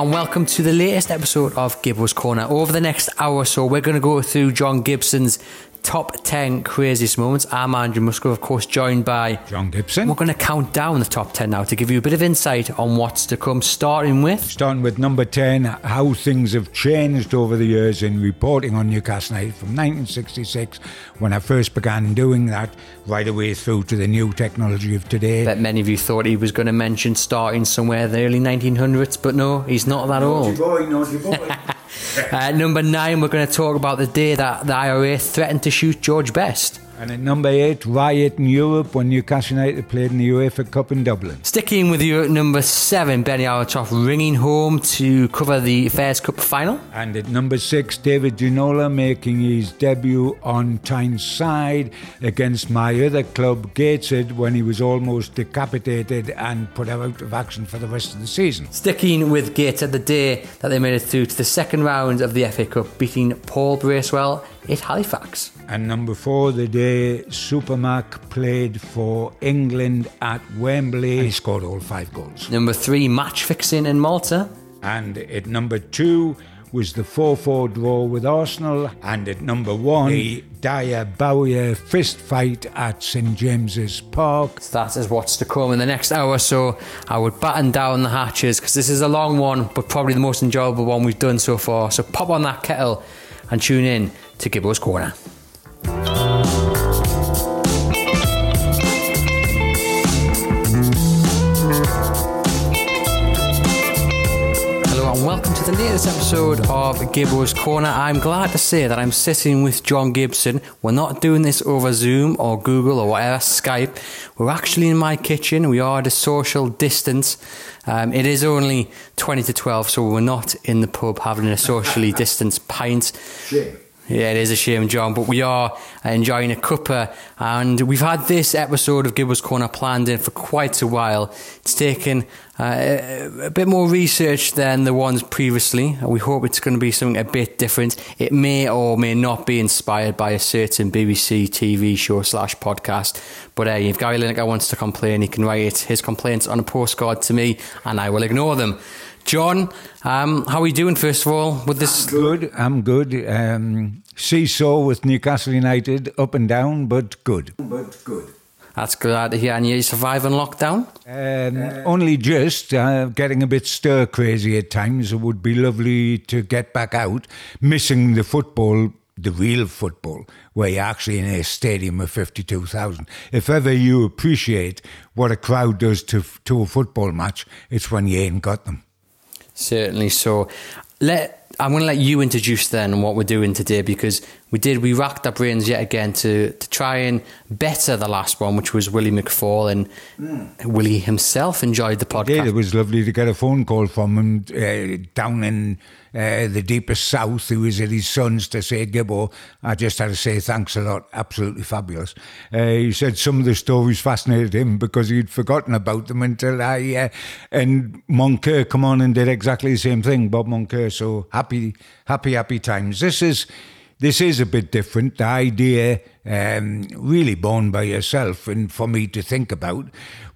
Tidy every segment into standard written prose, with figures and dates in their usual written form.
and welcome to the latest episode of Gibbo's Corner. Over the next hour or so, we're going to go through John Gibson's top 10 craziest moments. I'm Andrew Musgrove, of course, joined by John Gibson. We're going to count down the top 10 now to give you a bit of insight on what's to come, starting with number 10, how things have changed over the years in reporting on Newcastle United, from 1966, when I first began doing that, right away through to the new technology of today. I bet many of you thought he was going to mention starting somewhere in the early 1900s, but no, he's not that old. Naughty boy. At number 9, we're going to talk about the day that the IRA threatened to shoot George Best. And at number 8, riot in Europe when Newcastle United played in the UEFA Cup in Dublin. Sticking with you at number 7, Benny Arentoft ringing home to cover the Fairs Cup final. And at number 6, David Ginola making his debut on Tyneside against my other club, Gateshead, when he was almost decapitated and put out of action for the rest of the season. Sticking with Gateshead, the day that they made it through to the second round of the FA Cup, beating Paul Bracewell at Halifax. And number 4, the day Supermac played for England at Wembley. And he scored all 5 goals. Number 3, match fixing in Malta. And at number 2 was the 4-4 draw with Arsenal. And at number 1, the Dyer Bowyer fist fight at St James's Park. So that is what's to come in the next hour or so. I would batten down the hatches, because this is a long one, but probably the most enjoyable one we've done so far. So pop on that kettle and tune in to Gibbo's Corner. Hello and welcome to the latest episode of Gibbo's Corner. I'm glad to say that I'm sitting with John Gibson. We're not doing this over Zoom or Google or whatever, Skype. We're actually in my kitchen. We are at a social distance. It is only 20 to 12, so we're not in the pub having a socially distanced pint. Sure. Yeah, it is a shame, John, but we are enjoying a cuppa, and we've had this episode of Gibbo's Corner planned in for quite a while. It's taken a bit more research than the ones previously. We hope it's going to be something a bit different. It may or may not be inspired by a certain BBC TV show / podcast, but hey, if Gary Lineker wants to complain, he can write his complaints on a postcard to me, and I will ignore them. John, how are you doing, first of all, with this? I'm good. Seesaw with Newcastle United, up and down, but good. That's glad to hear. And you surviving lockdown? Only just. Getting a bit stir-crazy at times. It would be lovely to get back out. Missing the football, the real football, where you're actually in a stadium of 52,000. If ever you appreciate what a crowd does to a football match, it's when you ain't got them. Certainly so. I'm going to let you introduce then what we're doing today, because we racked our brains yet again to try and better the last one, which was Willie McFall, and Willie himself enjoyed the podcast. Yeah, it was lovely to get a phone call from him down in the deepest south. He was at his son's to say, Gibbo, I just had to say thanks a lot. Absolutely fabulous. He said some of the stories fascinated him because he'd forgotten about them until and Moncur come on and did exactly the same thing, Bob Moncur. So happy times. This is a bit different. The idea, really born by yourself and for me to think about,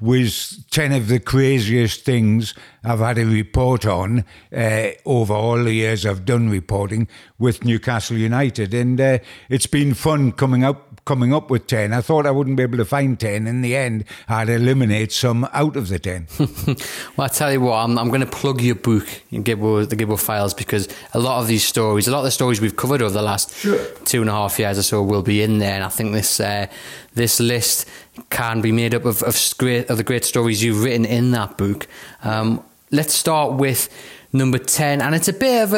was 10 of the craziest things I've had a report on over all the years I've done reporting with Newcastle United. And it's been fun coming up with 10. I thought I wouldn't be able to find 10. In the end, I'd eliminate some out of the 10. Well, I tell you what, I'm going to plug your book, the Gibbo Files, because a lot of the stories we've covered over the last 2.5 years or so will be in there. And I think this list can be made up of the great stories you've written in that book. Let's start with number 10. And it's a bit of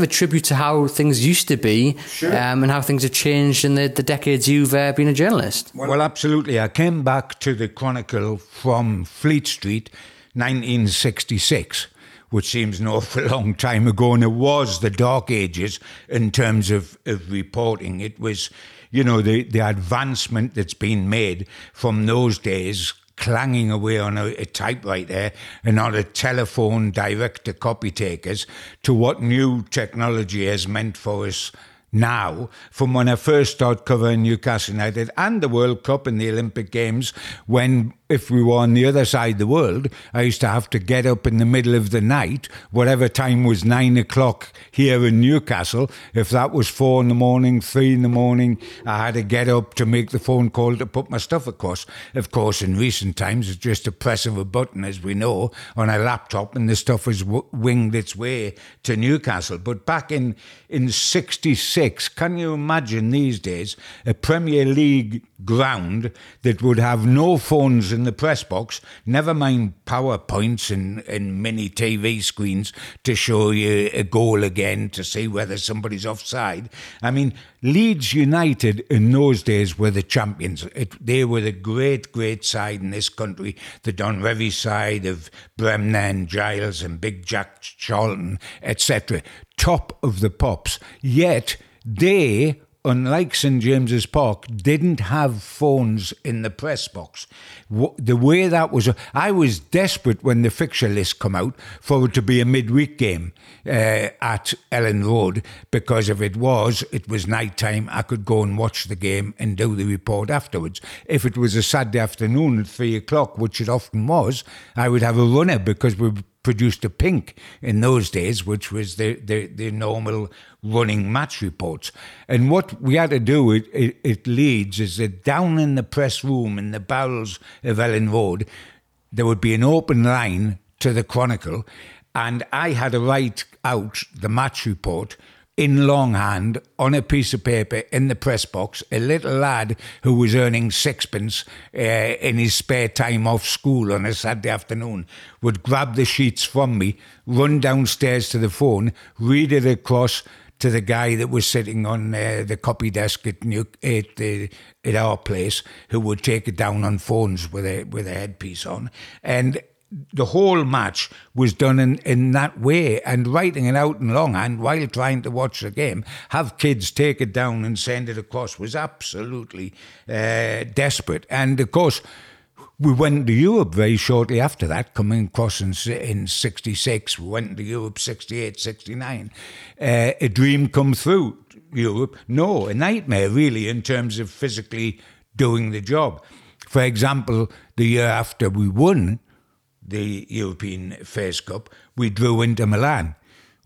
a tribute to how things used to be, and how things have changed in the decades you've been a journalist. Well, absolutely. I came back to the Chronicle from Fleet Street, 1966, which seems an awful long time ago, and it was the dark ages in terms of reporting. It was, you know, the advancement that's been made from those days, clanging away on a typewriter and on a telephone direct to copy takers, to what new technology has meant for us now from when I first started covering Newcastle United and the World Cup and the Olympic Games, when, if we were on the other side of the world, I used to have to get up in the middle of the night, whatever time was 9 o'clock here in Newcastle. If that was 4 in the morning, 3 in the morning, I had to get up to make the phone call to put my stuff across. Of course, in recent times, it's just a press of a button, as we know, on a laptop, and the stuff has winged its way to Newcastle. But back in 66, can you imagine these days a Premier League ground that would have no phones in the press box, never mind PowerPoints and mini TV screens to show you a goal again, to see whether somebody's offside? I mean, Leeds United in those days were the champions. They were the great, great side in this country, the Don Revie side of Bremner and Giles and Big Jack Charlton, etc. Top of the pops. Yet they, unlike St James's Park, didn't have phones in the press box. The way that was... I was desperate when the fixture list came out for it to be a midweek game at Ellen Road, because if it was night time, I could go and watch the game and do the report afterwards. If it was a Saturday afternoon at 3 o'clock, which it often was, I would have a runner, because we produced a pink in those days, which was the normal running match reports. And what we had to do at Leeds is that down in the press room, in the barrels of Ellen Road, there would be an open line to the Chronicle, and I had to write out the match report in longhand on a piece of paper in the press box. A little lad who was earning sixpence in his spare time off school on a Saturday afternoon would grab the sheets from me, run downstairs to the phone, read it across to the guy that was sitting on the copy desk at our place, who would take it down on phones with a headpiece on. And the whole match was done in that way, and writing it out in longhand while trying to watch the game, have kids take it down and send it across, was absolutely desperate. And of course, we went to Europe very shortly after that, coming across in 66. We went to Europe 68, 69. A dream come through Europe. No, a nightmare really in terms of physically doing the job. For example, the year after we won the European Fairs Cup, we drew into Milan,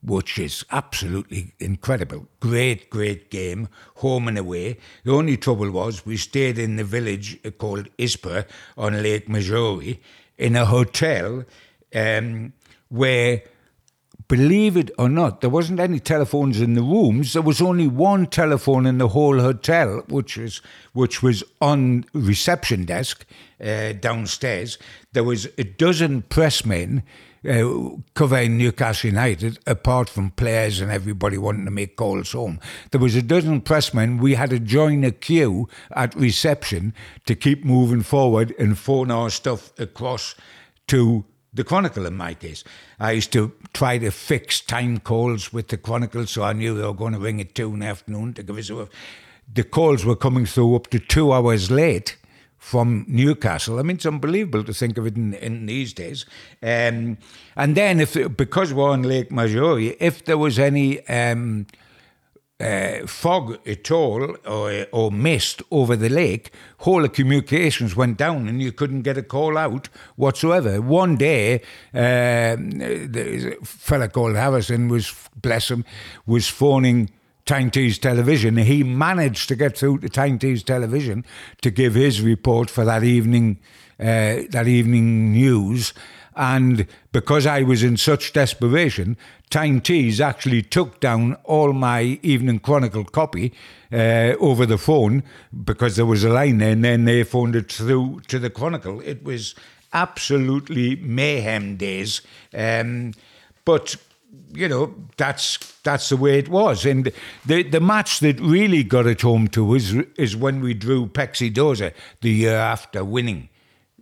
which is absolutely incredible. Great, great game, home and away. The only trouble was we stayed in the village called Isper on Lake Maggiore in a hotel where, believe it or not, there wasn't any telephones in the rooms. There was only one telephone in the whole hotel, which was on reception desk downstairs. There was a dozen pressmen covering Newcastle United, apart from players and everybody wanting to make calls home. There was a dozen pressmen. We had to join a queue at reception to keep moving forward and phone our stuff across to the Chronicle, in my case. I used to try to fix time calls with the Chronicle, so I knew they were going to ring at 2 in the afternoon to give us a... The calls were coming through up to 2 hours late from Newcastle. I mean, it's unbelievable to think of it in these days. And then, because we're on Lake Maggiore, if there was any fog at all or mist over the lake, whole of communications went down and you couldn't get a call out whatsoever. One day, a fella called Harrison was, bless him, was phoning Time Tees Television. He managed to get through to Time Tees Television to give his report for that evening news. And because I was in such desperation, Time Tees actually took down all my Evening Chronicle copy over the phone, because there was a line there, and then they phoned it through to the Chronicle. It was absolutely mayhem days. But, you know, that's the way it was. And the match that really got it home to us is when we drew Pécsi Dózsa the year after winning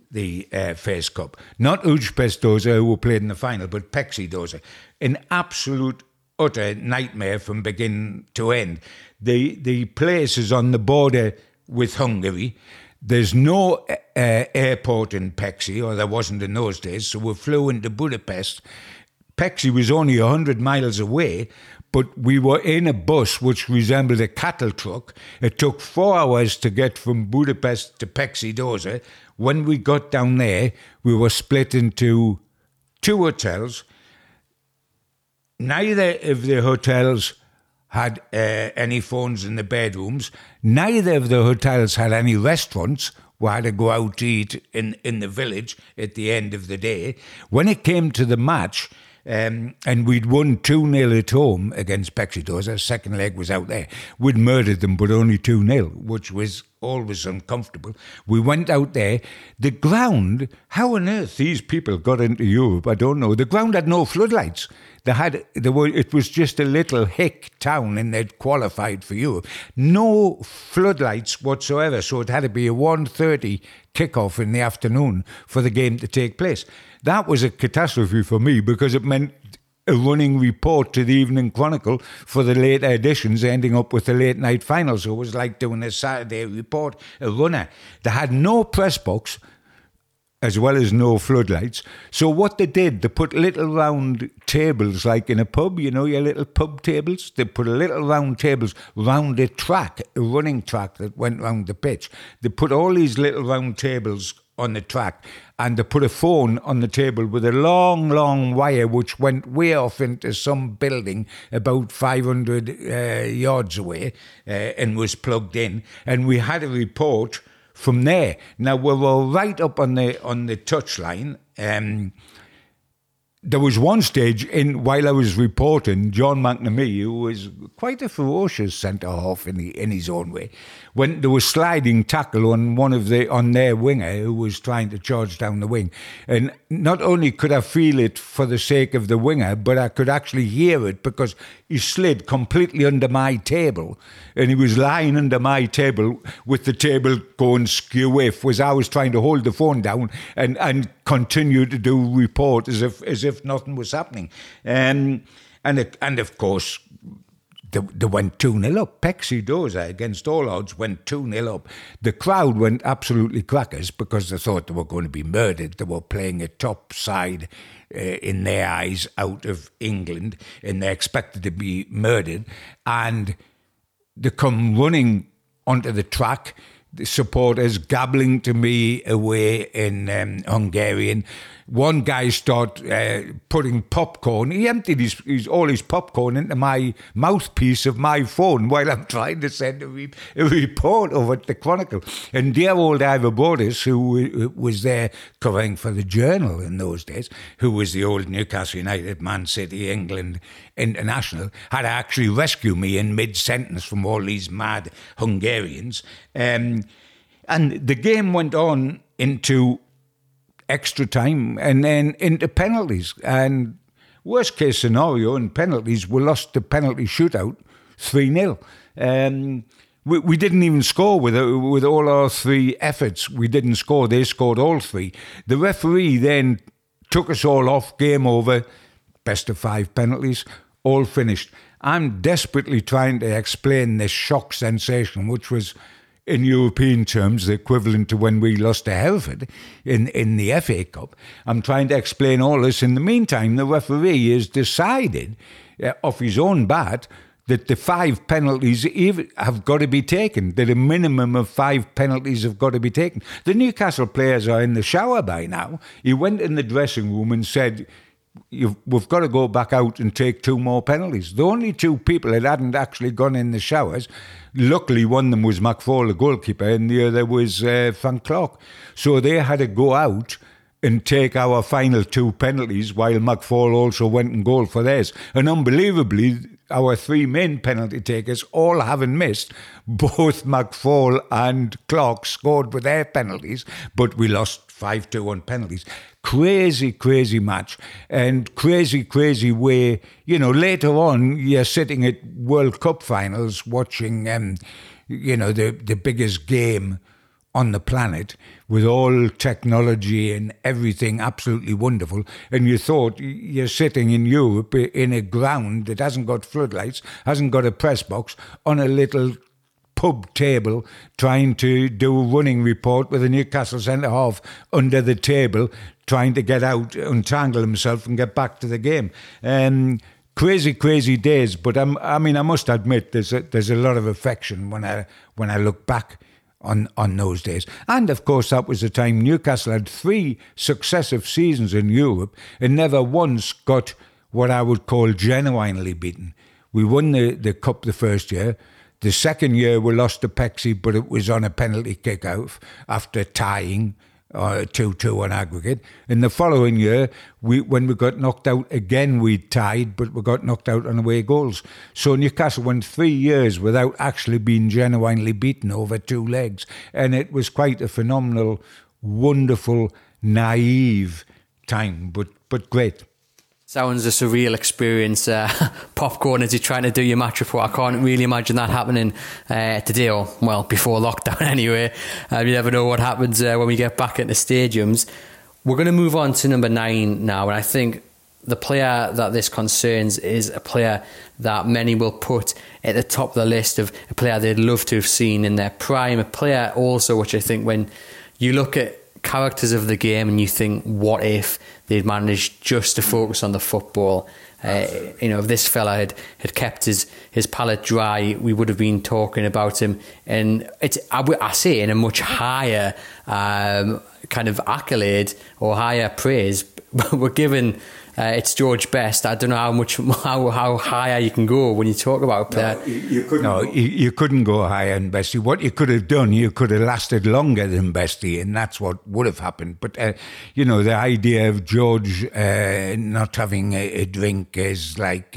the Fairs Cup. Not Pécsi Dózsa, who played in the final, but Pécsi Dózsa. An absolute, utter nightmare from beginning to end. The place is on the border with Hungary. There's no airport in Pécsi, or there wasn't in those days, so we flew into Budapest. Pécsi was only 100 miles away, but we were in a bus which resembled a cattle truck. It took 4 hours to get from Budapest to Pécsi Dózsa. When we got down there, we were split into two hotels. Neither of the hotels had any phones in the bedrooms. Neither of the hotels had any restaurants. We had to go out to eat in the village at the end of the day. When it came to the match, and we'd won 2-0 at home against Pécsi Dózsa. Second leg was out there. We'd murdered them, but only 2-0, which was always uncomfortable. We went out there. The ground, how on earth these people got into Europe, I don't know. The ground had no floodlights. It was just a little hick town and they'd qualified for Europe. No floodlights whatsoever, so it had to be a 1:30 kickoff in the afternoon for the game to take place. That was a catastrophe for me because it meant a running report to the Evening Chronicle for the later editions, ending up with the late night final. So it was like doing a Saturday report, a runner. They had no press box as well as no floodlights. So what they did, they put little round tables like in a pub, you know, your little pub tables. They put little round tables round a track, a running track that went round the pitch. They put all these little round tables on the track, and they put a phone on the table with a long, long wire which went way off into some building about 500 yards away and was plugged in, and we had a report from there. Now, we were right up on the touchline. There was one stage while I was reporting, John McNamee, who was quite a ferocious centre-half in his own way, when there was sliding tackle on on their winger who was trying to charge down the wing. And not only could I feel it for the sake of the winger, but I could actually hear it because he slid completely under my table and he was lying under my table with the table going skew-whiff as I was trying to hold the phone down and continue to do report as if nothing was happening. And of course, they went 2-0 up. Pécsi Dózsa, against all odds, went 2-0 up. The crowd went absolutely crackers because they thought they were going to be murdered. They were playing a top side, in their eyes, out of England, and they expected to be murdered. And they come running onto the track, the supporters gabbling to me away in Hungarian. One guy started putting popcorn. He emptied all his popcorn into my mouthpiece of my phone while I'm trying to send a report over to the Chronicle. And dear old Ivor Bordis, who was there covering for the Journal in those days, who was the old Newcastle United, Man City, England international, had to actually rescue me in mid-sentence from all these mad Hungarians. And the game went on into extra time and then into penalties, and worst case scenario in penalties we lost the penalty shootout 3-0. We didn't even score with all our three efforts. We didn't score. They scored all three. The referee then took us all off. Game over. Best of five penalties, all finished. I'm desperately trying to explain this shock sensation, which was, in European terms, the equivalent to when we lost to Hereford in the FA Cup. I'm trying to explain all this. In the meantime, the referee has decided, off his own bat, that the five penalties have got to be taken, that a minimum of five penalties have got to be taken. The Newcastle players are in the shower by now. He went in the dressing room and said, we've got to go back out and take two more penalties. The only two people that hadn't actually gone in the showers, luckily one of them was McFall, the goalkeeper, and the other was Van Clark. So they had to go out and take our final two penalties while McFall also went and goal for theirs. And unbelievably, our three main penalty takers all haven't missed. Both McFall and Clark scored with their penalties, but we lost 5-2 on penalties. Crazy, crazy match, and crazy, crazy way. You know, later on, you're sitting at World Cup finals watching, you know, the biggest game on the planet with all technology and everything absolutely wonderful. And you thought you're sitting in Europe in a ground that hasn't got floodlights, hasn't got a press box, on a little pub table trying to do a running report with a Newcastle centre-half under the table trying to get out, untangle himself and get back to the game. crazy days. But I must admit, there's a lot of affection when I look back on those days. And of course, that was the time Newcastle had three successive seasons in Europe and never once got what I would call genuinely beaten. We won the cup the first year. The second year we lost to Pécsi, but it was on a penalty kick-off after tying 2-2 on aggregate. And the following year, when we got knocked out again, we tied, but we got knocked out on away goals. So Newcastle went 3 years without actually being genuinely beaten over two legs. And it was quite a phenomenal, wonderful, naive time, but great. Sounds a surreal experience, popcorn as you're trying to do your match report. I can't really imagine that happening today, or, well, before lockdown anyway. You never know what happens when we get back at the stadiums. We're going to move on to number 9 now, and I think the player that this concerns is a player that many will put at the top of the list of a player they'd love to have seen in their prime, a player also which I think when you look at characters of the game and you think, what if they'd managed just to focus on the football? If this fella had kept his palate dry, we would have been talking about him, and it's, I say, in a much higher kind of accolade or higher praise. We're given it's George Best. I don't know how higher you can go when you talk about that. You couldn't go higher than Bestie. What you could have done, you could have lasted longer than Bestie, and that's what would have happened. But the idea of George not having a drink is like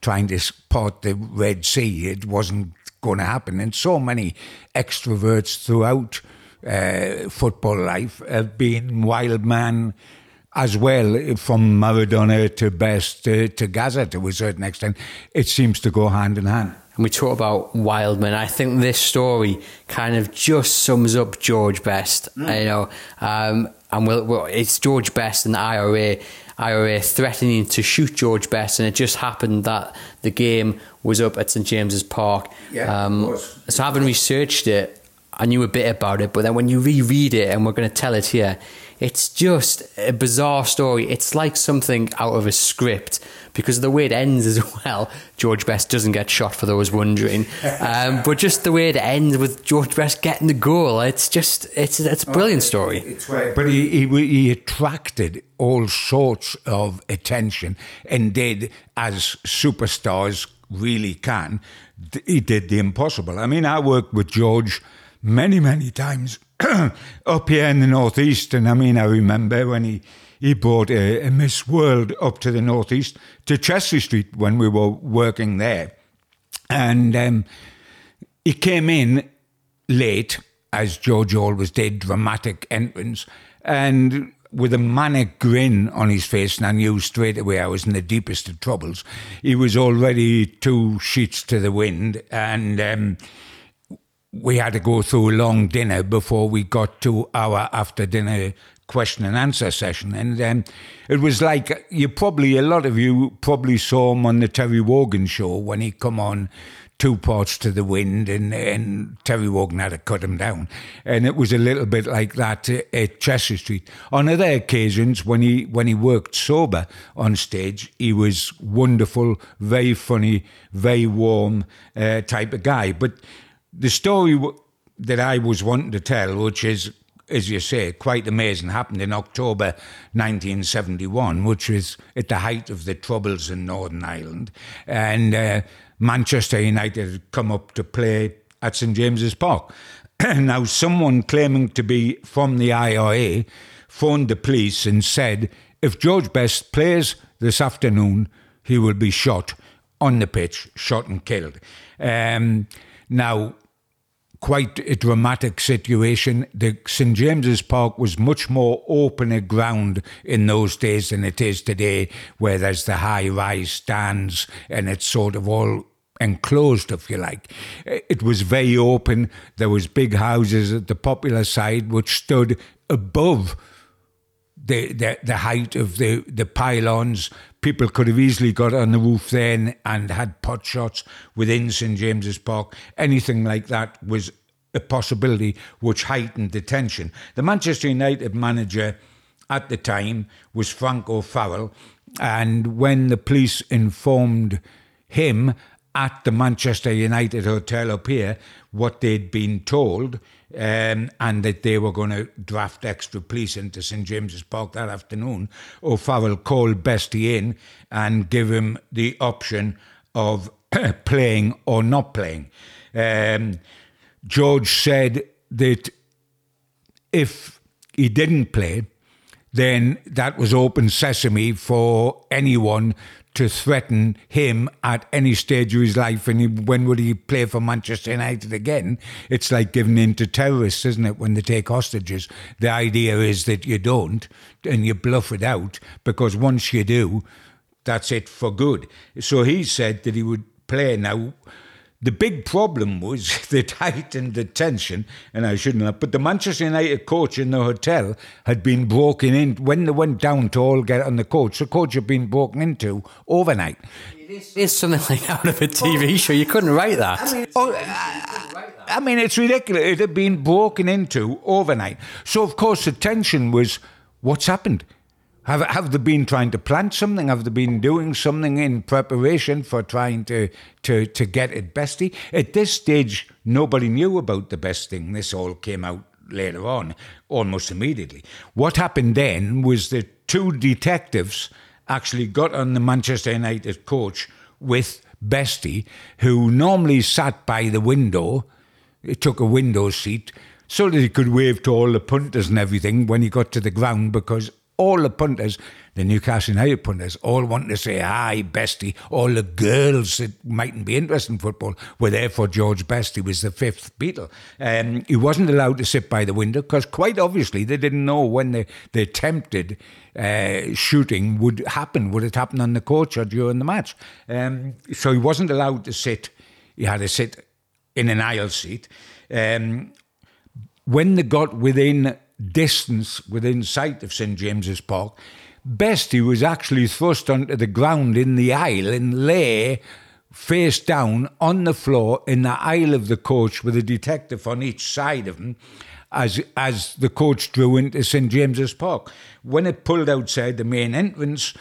trying to part the Red Sea. It wasn't going to happen, and so many extroverts throughout football life have been wild man. As well, from Maradona to Best to Gaza, to a certain extent, it seems to go hand in hand. And we talk about Wildman. I think this story kind of just sums up George Best. And it's George Best and the IRA threatening to shoot George Best, and it just happened that the game was up at St James's Park. Yeah, of course. So having researched it, I knew a bit about it, but then when you reread it, and we're going to tell it here, it's just a bizarre story. It's like something out of a script because of the way it ends as well. George Best doesn't get shot, for those wondering. But just the way it ends with George Best getting the goal, it's a brilliant story. But he attracted all sorts of attention and did, as superstars really can, he did the impossible. I mean, I worked with George many times up here in the northeast, and I mean, I remember when he brought a Miss World up to the northeast to Chester Street when we were working there, and he came in late, as George always did, dramatic entrance, and with a manic grin on his face, and I knew straight away I was in the deepest of troubles. He was already two sheets to the wind, and we had to go through a long dinner before we got to our after-dinner question and answer session. And it was like, a lot of you probably saw him on the Terry Wogan show when he come on Two Parts to the Wind, and Terry Wogan had to cut him down. And it was a little bit like that at Chester Street. On other occasions, when he worked sober on stage, he was wonderful, very funny, very warm type of guy. But the story that I was wanting to tell, which is, as you say, quite amazing, happened in October 1971, which was at the height of the troubles in Northern Ireland. And Manchester United had come up to play at St James's Park. Now, someone claiming to be from the IRA phoned the police and said, if George Best plays this afternoon, he will be shot on the pitch, shot and killed. Now, quite a dramatic situation. The St James's Park was much more open a ground in those days than it is today, where there's the high-rise stands and it's sort of all enclosed, if you like. It was very open. There was big houses at the popular side which stood above the height of the pylons. People could have easily got on the roof then and had pot shots within St James's Park. Anything like that was a possibility, which heightened the tension. The Manchester United manager at the time was Frank O'Farrell, And when the police informed him at the Manchester United Hotel up here what they'd been told, and that they were going to draft extra police into St James's Park that afternoon, O'Farrell called Bestie in and gave him the option of playing or not playing. George said that if he didn't play, then that was open sesame for anyone to threaten him at any stage of his life. And when would he play for Manchester United again? It's like giving in to terrorists, isn't it, when they take hostages. The idea is that you don't and you bluff it out, because once you do, that's it for good. So he said that he would play now. The big problem was that heightened the tension, and I shouldn't have, but the Manchester United coach in the hotel had been broken in. When they went down to all get on the coach had been broken into overnight. It's something like out of a TV show. You couldn't write that. I mean, it's ridiculous. It had been broken into overnight. So, of course, the tension was, what's happened? Have they been trying to plant something? Have they been doing something in preparation for trying to get at Bestie? At this stage, nobody knew about the Best thing. This all came out later on, almost immediately. What happened then was that two detectives actually got on the Manchester United coach with Bestie, who normally sat by the window. It took a window seat so that he could wave to all the punters and everything when he got to the ground, because all the punters, the Newcastle United punters, all wanted to say, hi, Bestie. All the girls that mightn't be interested in football were there for George Best. He was the fifth Beatle. He wasn't allowed to sit by the window because quite obviously they didn't know when the attempted shooting would happen. Would it happen on the coach or during the match? So he wasn't allowed to sit. He had to sit in an aisle seat. When they got within distance, within sight of St James's Park, Bestie was actually thrust onto the ground in the aisle and lay face down on the floor in the aisle of the coach with a detective on each side of him as the coach drew into St James's Park. When it pulled outside the main entrance,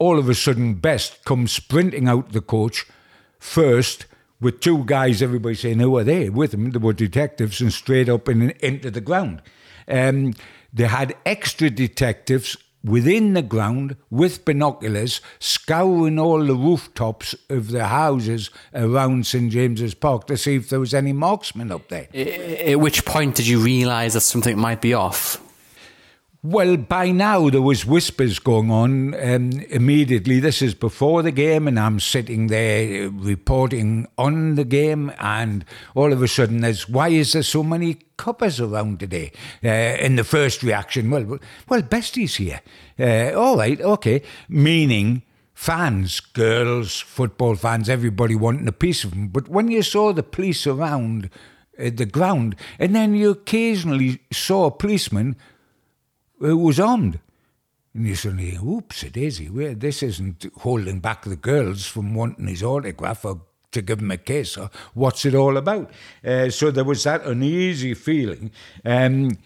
all of a sudden Best comes sprinting out the coach first, with two guys, everybody saying, who are they? With them, they were detectives, and straight up and into the ground. They had extra detectives within the ground with binoculars, scouring all the rooftops of the houses around St James's Park to see if there was any marksmen up there. At which point did you realise that something might be off? Well, by now there was whispers going on immediately. This is before the game and I'm sitting there reporting on the game, and all of a sudden there's, why is there so many coppers around today? And the first reaction, well, Bestie's here. All right, okay. Meaning fans, girls, football fans, everybody wanting a piece of them. But when you saw the police around the ground, and then you occasionally saw a policeman who was armed. And you suddenly, oops, it is. This isn't holding back the girls from wanting his autograph or to give him a kiss, or what's it all about? So there was that uneasy feeling. And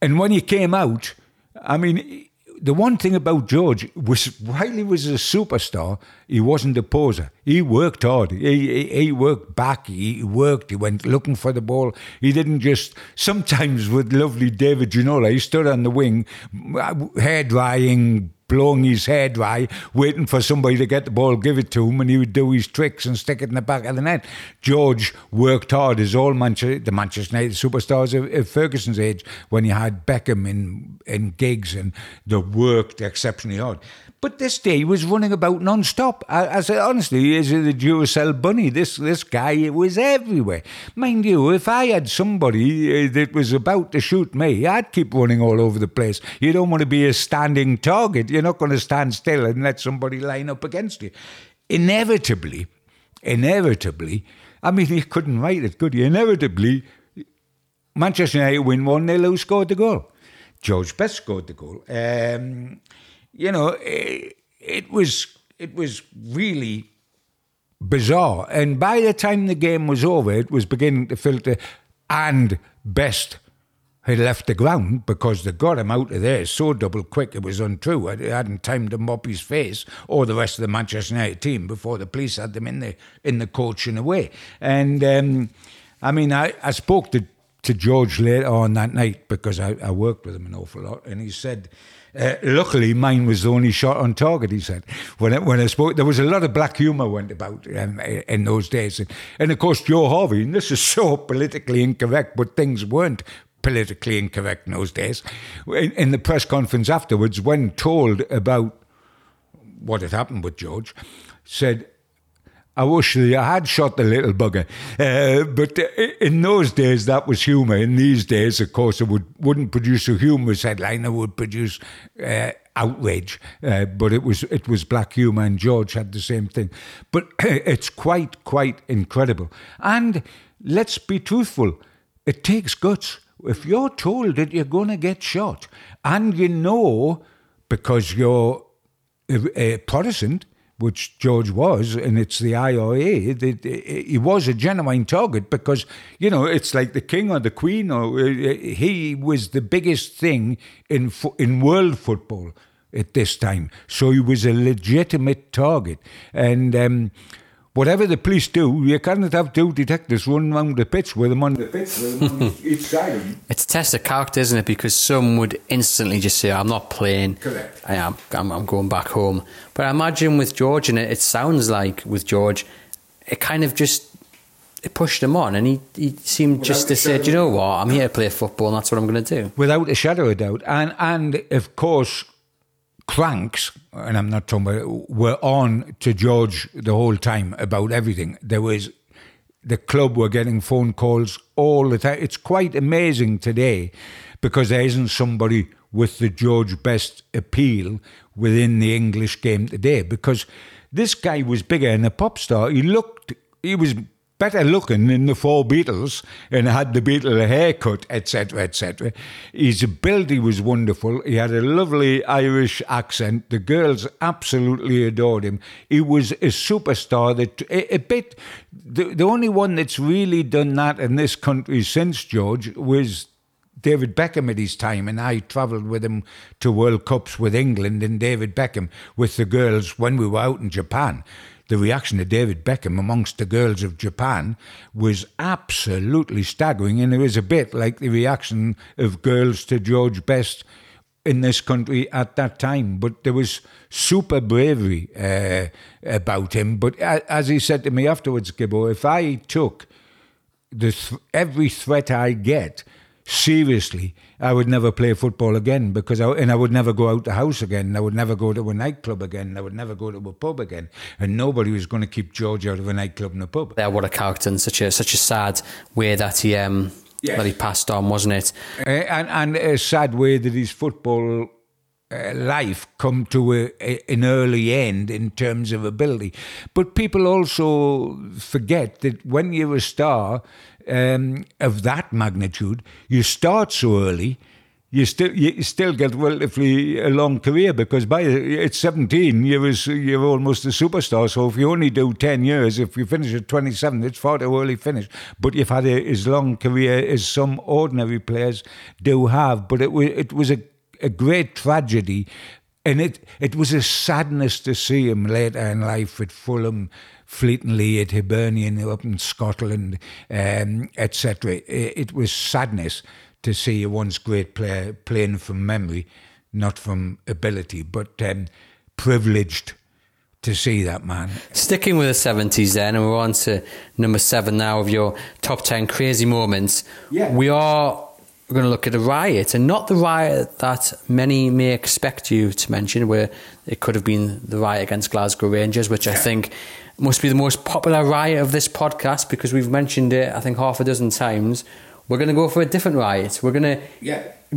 when he came out, I mean, the one thing about George was, while he was a superstar, he wasn't a poser. He worked hard. He worked back. He worked. He went looking for the ball. He didn't just, sometimes with lovely David Ginola, he stood on the wing, hair drying, blowing his hair dry, waiting for somebody to get the ball, give it to him, and he would do his tricks and stick it in the back of the net. George worked hard, as all the Manchester United superstars of Ferguson's age, when he had Beckham in gigs, and they worked exceptionally hard. But this day he was running about non-stop. I said, honestly, he is the Duracell bunny. This guy was everywhere. Mind you, if I had somebody that was about to shoot me, I'd keep running all over the place. You don't want to be a standing target. You're not going to stand still and let somebody line up against you. Inevitably, I mean, he couldn't write it, could he? Inevitably, Manchester United win 1-0, who scored the goal? George Best scored the goal. You know, it was really bizarre. And by the time the game was over, it was beginning to filter, and Best He left the ground because they got him out of there so double quick it was untrue. I hadn't time to mop his face or the rest of the Manchester United team before the police had them in the coach and away. And I spoke to George later on that night because I worked with him an awful lot, and he said, luckily mine was the only shot on target, he said. When I spoke, there was a lot of black humour went about in those days. And of course, Joe Harvey, and this is so politically incorrect, but things weren't politically incorrect in those days. In the press conference afterwards, when told about what had happened with George, said, I wish I had shot the little bugger. But in those days, that was humour. In these days, of course, it wouldn't produce a humorous headline. It would produce outrage. But it was black humour, and George had the same thing. But it's quite incredible. And let's be truthful, it takes guts. If you're told that you're going to get shot, and you know, because you're a Protestant, which George was, and it's the IRA, he was a genuine target because, you know, it's like the king or the queen, or he was the biggest thing in world football at this time. So he was a legitimate target. And whatever the police do, you cannot have two detectives running around the pitch with them on the pitch, with them on each side of them. It's a test of character, isn't it? Because some would instantly just say, I'm not playing. Correct. I am. I'm going back home. But I imagine with George, and it sounds like with George, it kind of just it pushed him on, and he seemed just to say, do you know what? I'm here to play football, and that's what I'm going to do. Without a shadow of doubt. And of course, cranks, and I'm not talking about, were on to George the whole time about everything. There was, the club were getting phone calls all the time. It's quite amazing today because there isn't somebody with the George Best appeal within the English game today, because this guy was bigger than a pop star. He was better looking than the four Beatles and had the Beatle haircut, etc., etc. His ability was wonderful. He had a lovely Irish accent. The girls absolutely adored him. He was a superstar. That a bit, the only one that's really done that in this country since George was David Beckham at his time, and I travelled with him to World Cups with England and David Beckham with the girls when we were out in Japan. The reaction to David Beckham amongst the girls of Japan was absolutely staggering, and it was a bit like the reaction of girls to George Best in this country at that time. But there was super bravery about him. But as he said to me afterwards, Gibbo, if I took every threat I get seriously, I would never play football again, because I would never go out the house again, and I would never go to a nightclub again, and I would never go to a pub again, and nobody was going to keep George out of a nightclub and a pub. Yeah, what a character, in such a sad way that he passed on, wasn't it? And a sad way that his football life come to an early end in terms of ability. But people also forget that when you're a star of that magnitude, you start so early, you still get relatively a long career, because by it's 17 you're almost a superstar. So if you only do 10 years, if you finish at 27, it's far too early finish. But you've had as long career as some ordinary players do have. But it was a great tragedy, and it was a sadness to see him later in life at Fulham, Fleetingley, at Hibernian, up in Scotland, etc. It was sadness to see a once great player playing from memory, not from ability, but privileged to see that man. Sticking with the 70s then, and we're on to number 7 now of your top 10 crazy moments. Yeah. We're going to look at a riot, and not the riot that many may expect you to mention, where it could have been the riot against Glasgow Rangers, which I think must be the most popular riot of this podcast, because we've mentioned it, I think, half a dozen times. We're going to go for a different riot. We're going to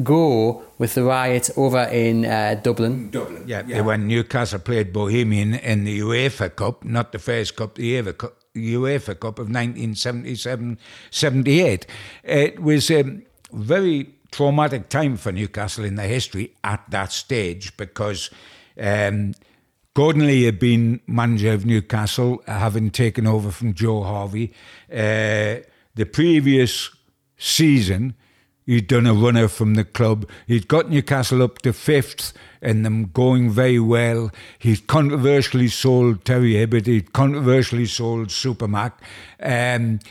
go with the riot over in Dublin. Dublin. When Newcastle played Bohemian in the UEFA Cup, not the first cup, the UEFA Cup of 1977-78. It was very traumatic time for Newcastle in their history at that stage, because Gordon Lee had been manager of Newcastle, having taken over from Joe Harvey. The previous season, He'd done a runner from the club. He'd got Newcastle up to fifth and them going very well. He'd controversially sold Terry Hibbert. He'd controversially sold Supermac. And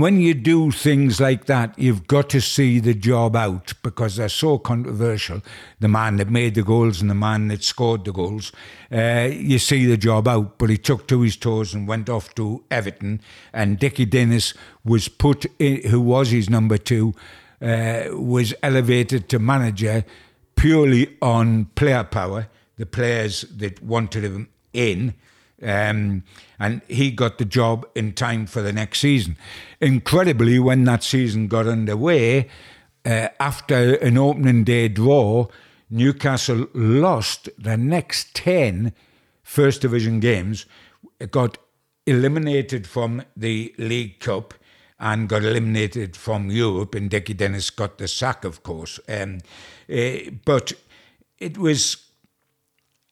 when you do things like that, you've got to see the job out because they're so controversial. The man that made the goals and the man that scored the goals, you see the job out. But he took to his toes and went off to Everton. And Dickie Dennis was put in, who was his number two, was elevated to manager purely on player power, the players that wanted him in. And he got the job in time for the next season. Incredibly, when that season got underway, after an opening day draw, Newcastle lost the next 10 First Division games, got eliminated from the League Cup and got eliminated from Europe, and Dickie Dennis got the sack, of course. But it was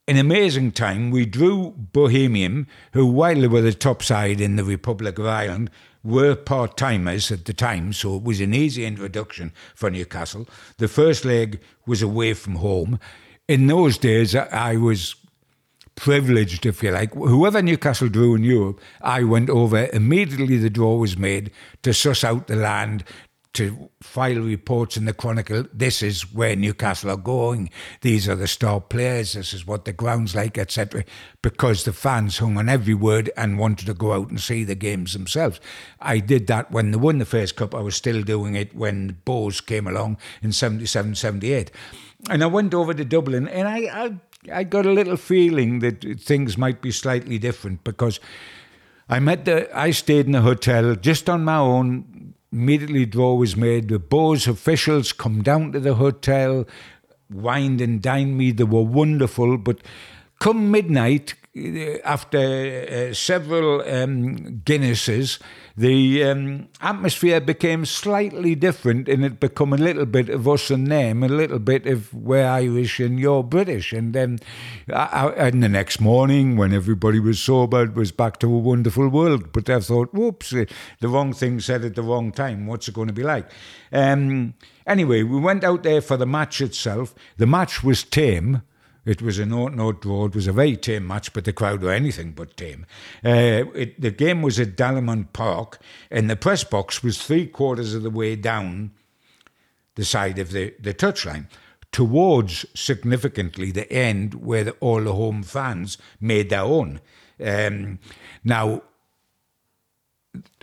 an amazing time. We drew Bohemian, who while they were the top side in the Republic of Ireland, were part-timers at the time, so it was an easy introduction for Newcastle. The first leg was away from home. In those days, I was privileged, if you like. Whoever Newcastle drew in Europe, I went over. Immediately the draw was made to suss out the land, to file reports in the Chronicle. This is where Newcastle are going. These are the star players. This is what the ground's like, etc. Because the fans hung on every word and wanted to go out and see the games themselves. I did that when they won the first cup. I was still doing it when the Boers came along in 77, 78. And I went over to Dublin and I got a little feeling that things might be slightly different because I stayed in a hotel just on my own. Immediately draw was made. The Boers officials come down to the hotel, wined and dined me. They were wonderful. But come midnight, after several Guinnesses, the atmosphere became slightly different and it became a little bit of us and them, a little bit of we're Irish and you're British. And then and the next morning, when everybody was sober, it was back to a wonderful world. But I thought, whoops, the wrong thing said at the wrong time. What's it going to be like? Anyway, we went out there for the match itself. The match was tame. It was a 0-0 draw. It was a very tame match, but the crowd were anything but tame. The game was at Dalymount Park, and the press box was three-quarters of the way down the side of the touchline, towards, significantly, the end where all the home fans made their own. Now,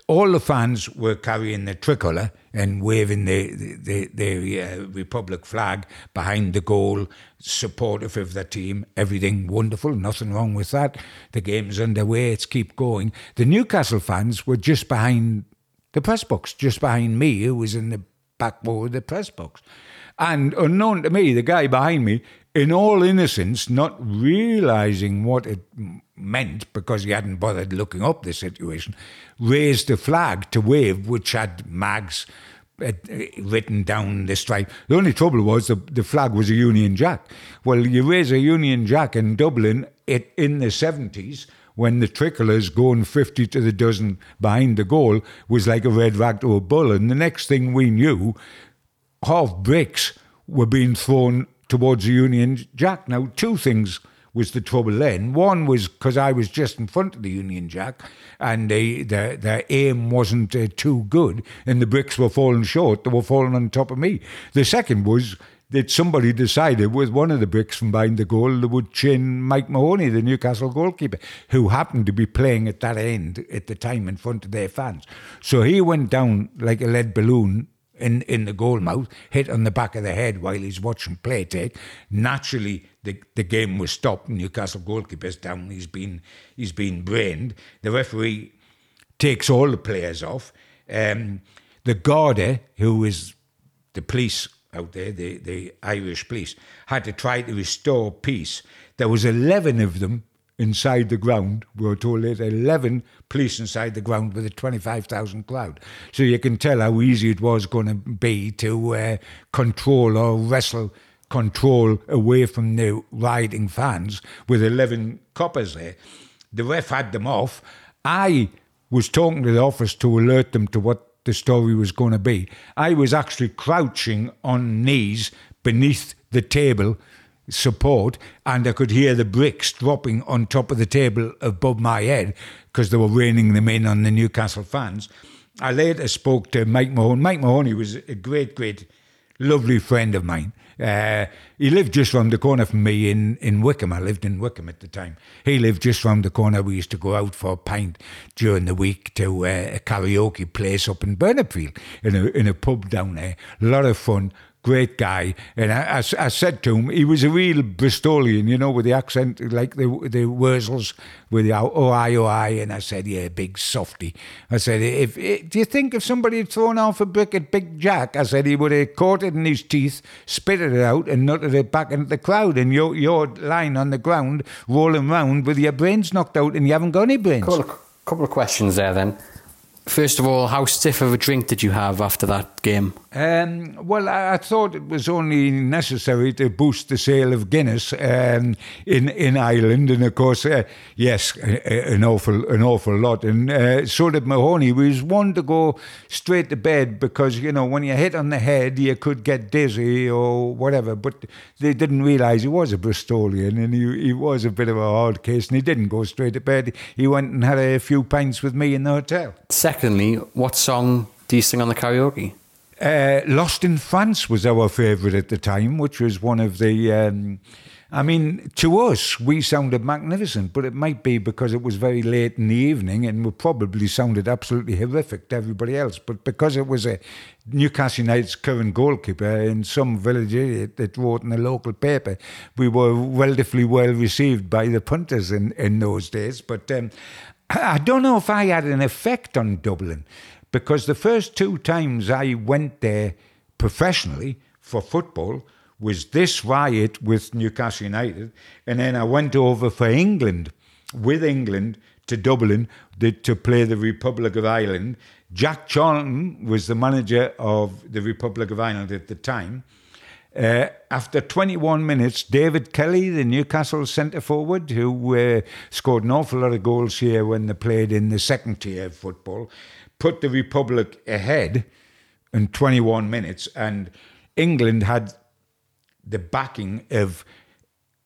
all the fans were carrying the tricolour and waving the Republic flag behind the goal, supportive of the team, everything wonderful, nothing wrong with that. The game's underway, it's keep going. The Newcastle fans were just behind the press box, just behind me, who was in the back row of the press box. And unknown to me, the guy behind me, in all innocence, not realising what it meant because he hadn't bothered looking up the situation, raised the flag to wave, which had Mags written down the stripe. The only trouble was the flag was a Union Jack. Well, you raise a Union Jack in Dublin in the 70s when the tricolours going 50 to the dozen behind the goal was like a red rag to a bull. And the next thing we knew, half bricks were being thrown towards the Union Jack. Now, two things was the trouble then. One was because I was just in front of the Union Jack and their aim wasn't too good and the bricks were falling short. They were falling on top of me. The second was that somebody decided with one of the bricks from behind the goal they would chin Mike Mahoney, the Newcastle goalkeeper, who happened to be playing at that end at the time in front of their fans. So he went down like a lead balloon in the goal mouth, hit on the back of the head while he's watching play take. Naturally, the game was stopped. Newcastle goalkeeper's down. He's been brained. The referee takes all the players off. The Garda, who is the police out there, the Irish police, had to try to restore peace. There was 11 of them inside the ground. We were told later, 11 police inside the ground with a 25,000 crowd. So you can tell how easy it was going to be to control or wrestle control away from the riding fans with 11 coppers there. The ref had them off. I was talking to the office to alert them to what the story was going to be. I was actually crouching on knees beneath the table support, and I could hear the bricks dropping on top of the table above my head because they were raining them in on the Newcastle fans. I later spoke to Mike Mahoney. Mike Mahoney was a great, lovely friend of mine. He lived just round the corner from me in Wickham. I lived in Wickham at the time. He lived just round the corner. We used to go out for a pint during the week to a karaoke place up in Burnopfield, in a pub down there. A lot of fun. Great guy. And I said to him, he was a real Bristolian, you know, with the accent, like the Wurzels, with the oi, and I said, yeah, big softy. I said, do you think if somebody had thrown off a brick at Big Jack, I said, he would have caught it in his teeth, spitted it out and nutted it back into the crowd, and you're lying on the ground, rolling round with your brains knocked out and you haven't got any brains. Couple of questions there then. First of all, how stiff of a drink did you have after that game? Well, I thought it was only necessary to boost the sale of Guinness in Ireland, and of course, yes, an awful lot. And so did Mahoney. He was one to go straight to bed because, you know, when you hit on the head, you could get dizzy or whatever. But they didn't realise he was a Bristolian, and he was a bit of a hard case, and he didn't go straight to bed. He went and had a few pints with me in the hotel. Secondly, what song do you sing on the karaoke? Lost in France was our favourite at the time, which was one of the... I mean, to us, we sounded magnificent, but it might be because it was very late in the evening and we probably sounded absolutely horrific to everybody else. But because it was a Newcastle United's current goalkeeper in some village idiot that wrote in the local paper, we were relatively well received by the punters in those days. But I don't know if I had an effect on Dublin, because the first two times I went there professionally for football was this riot with Newcastle United, and then I went over for England, with England, to Dublin to play the Republic of Ireland. Jack Charlton was the manager of the Republic of Ireland at the time. After 21 minutes, David Kelly, the Newcastle centre forward, who scored an awful lot of goals here when they played in the second tier of football, put the Republic ahead in 21 minutes, and England had the backing of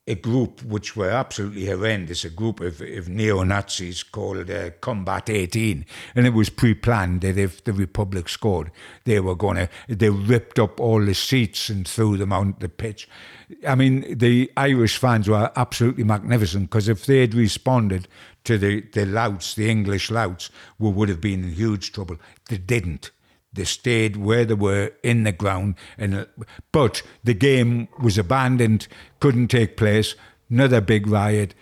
a group which were absolutely horrendous, a group of neo-Nazis called Combat 18. And it was pre-planned that if the Republic scored, they ripped up all the seats and threw them out the pitch. I mean, the Irish fans were absolutely magnificent, because if they had responded to the louts, the English louts, we would have been in huge trouble. They didn't. They stayed where they were, in the ground. But the game was abandoned, couldn't take place. Another big riot.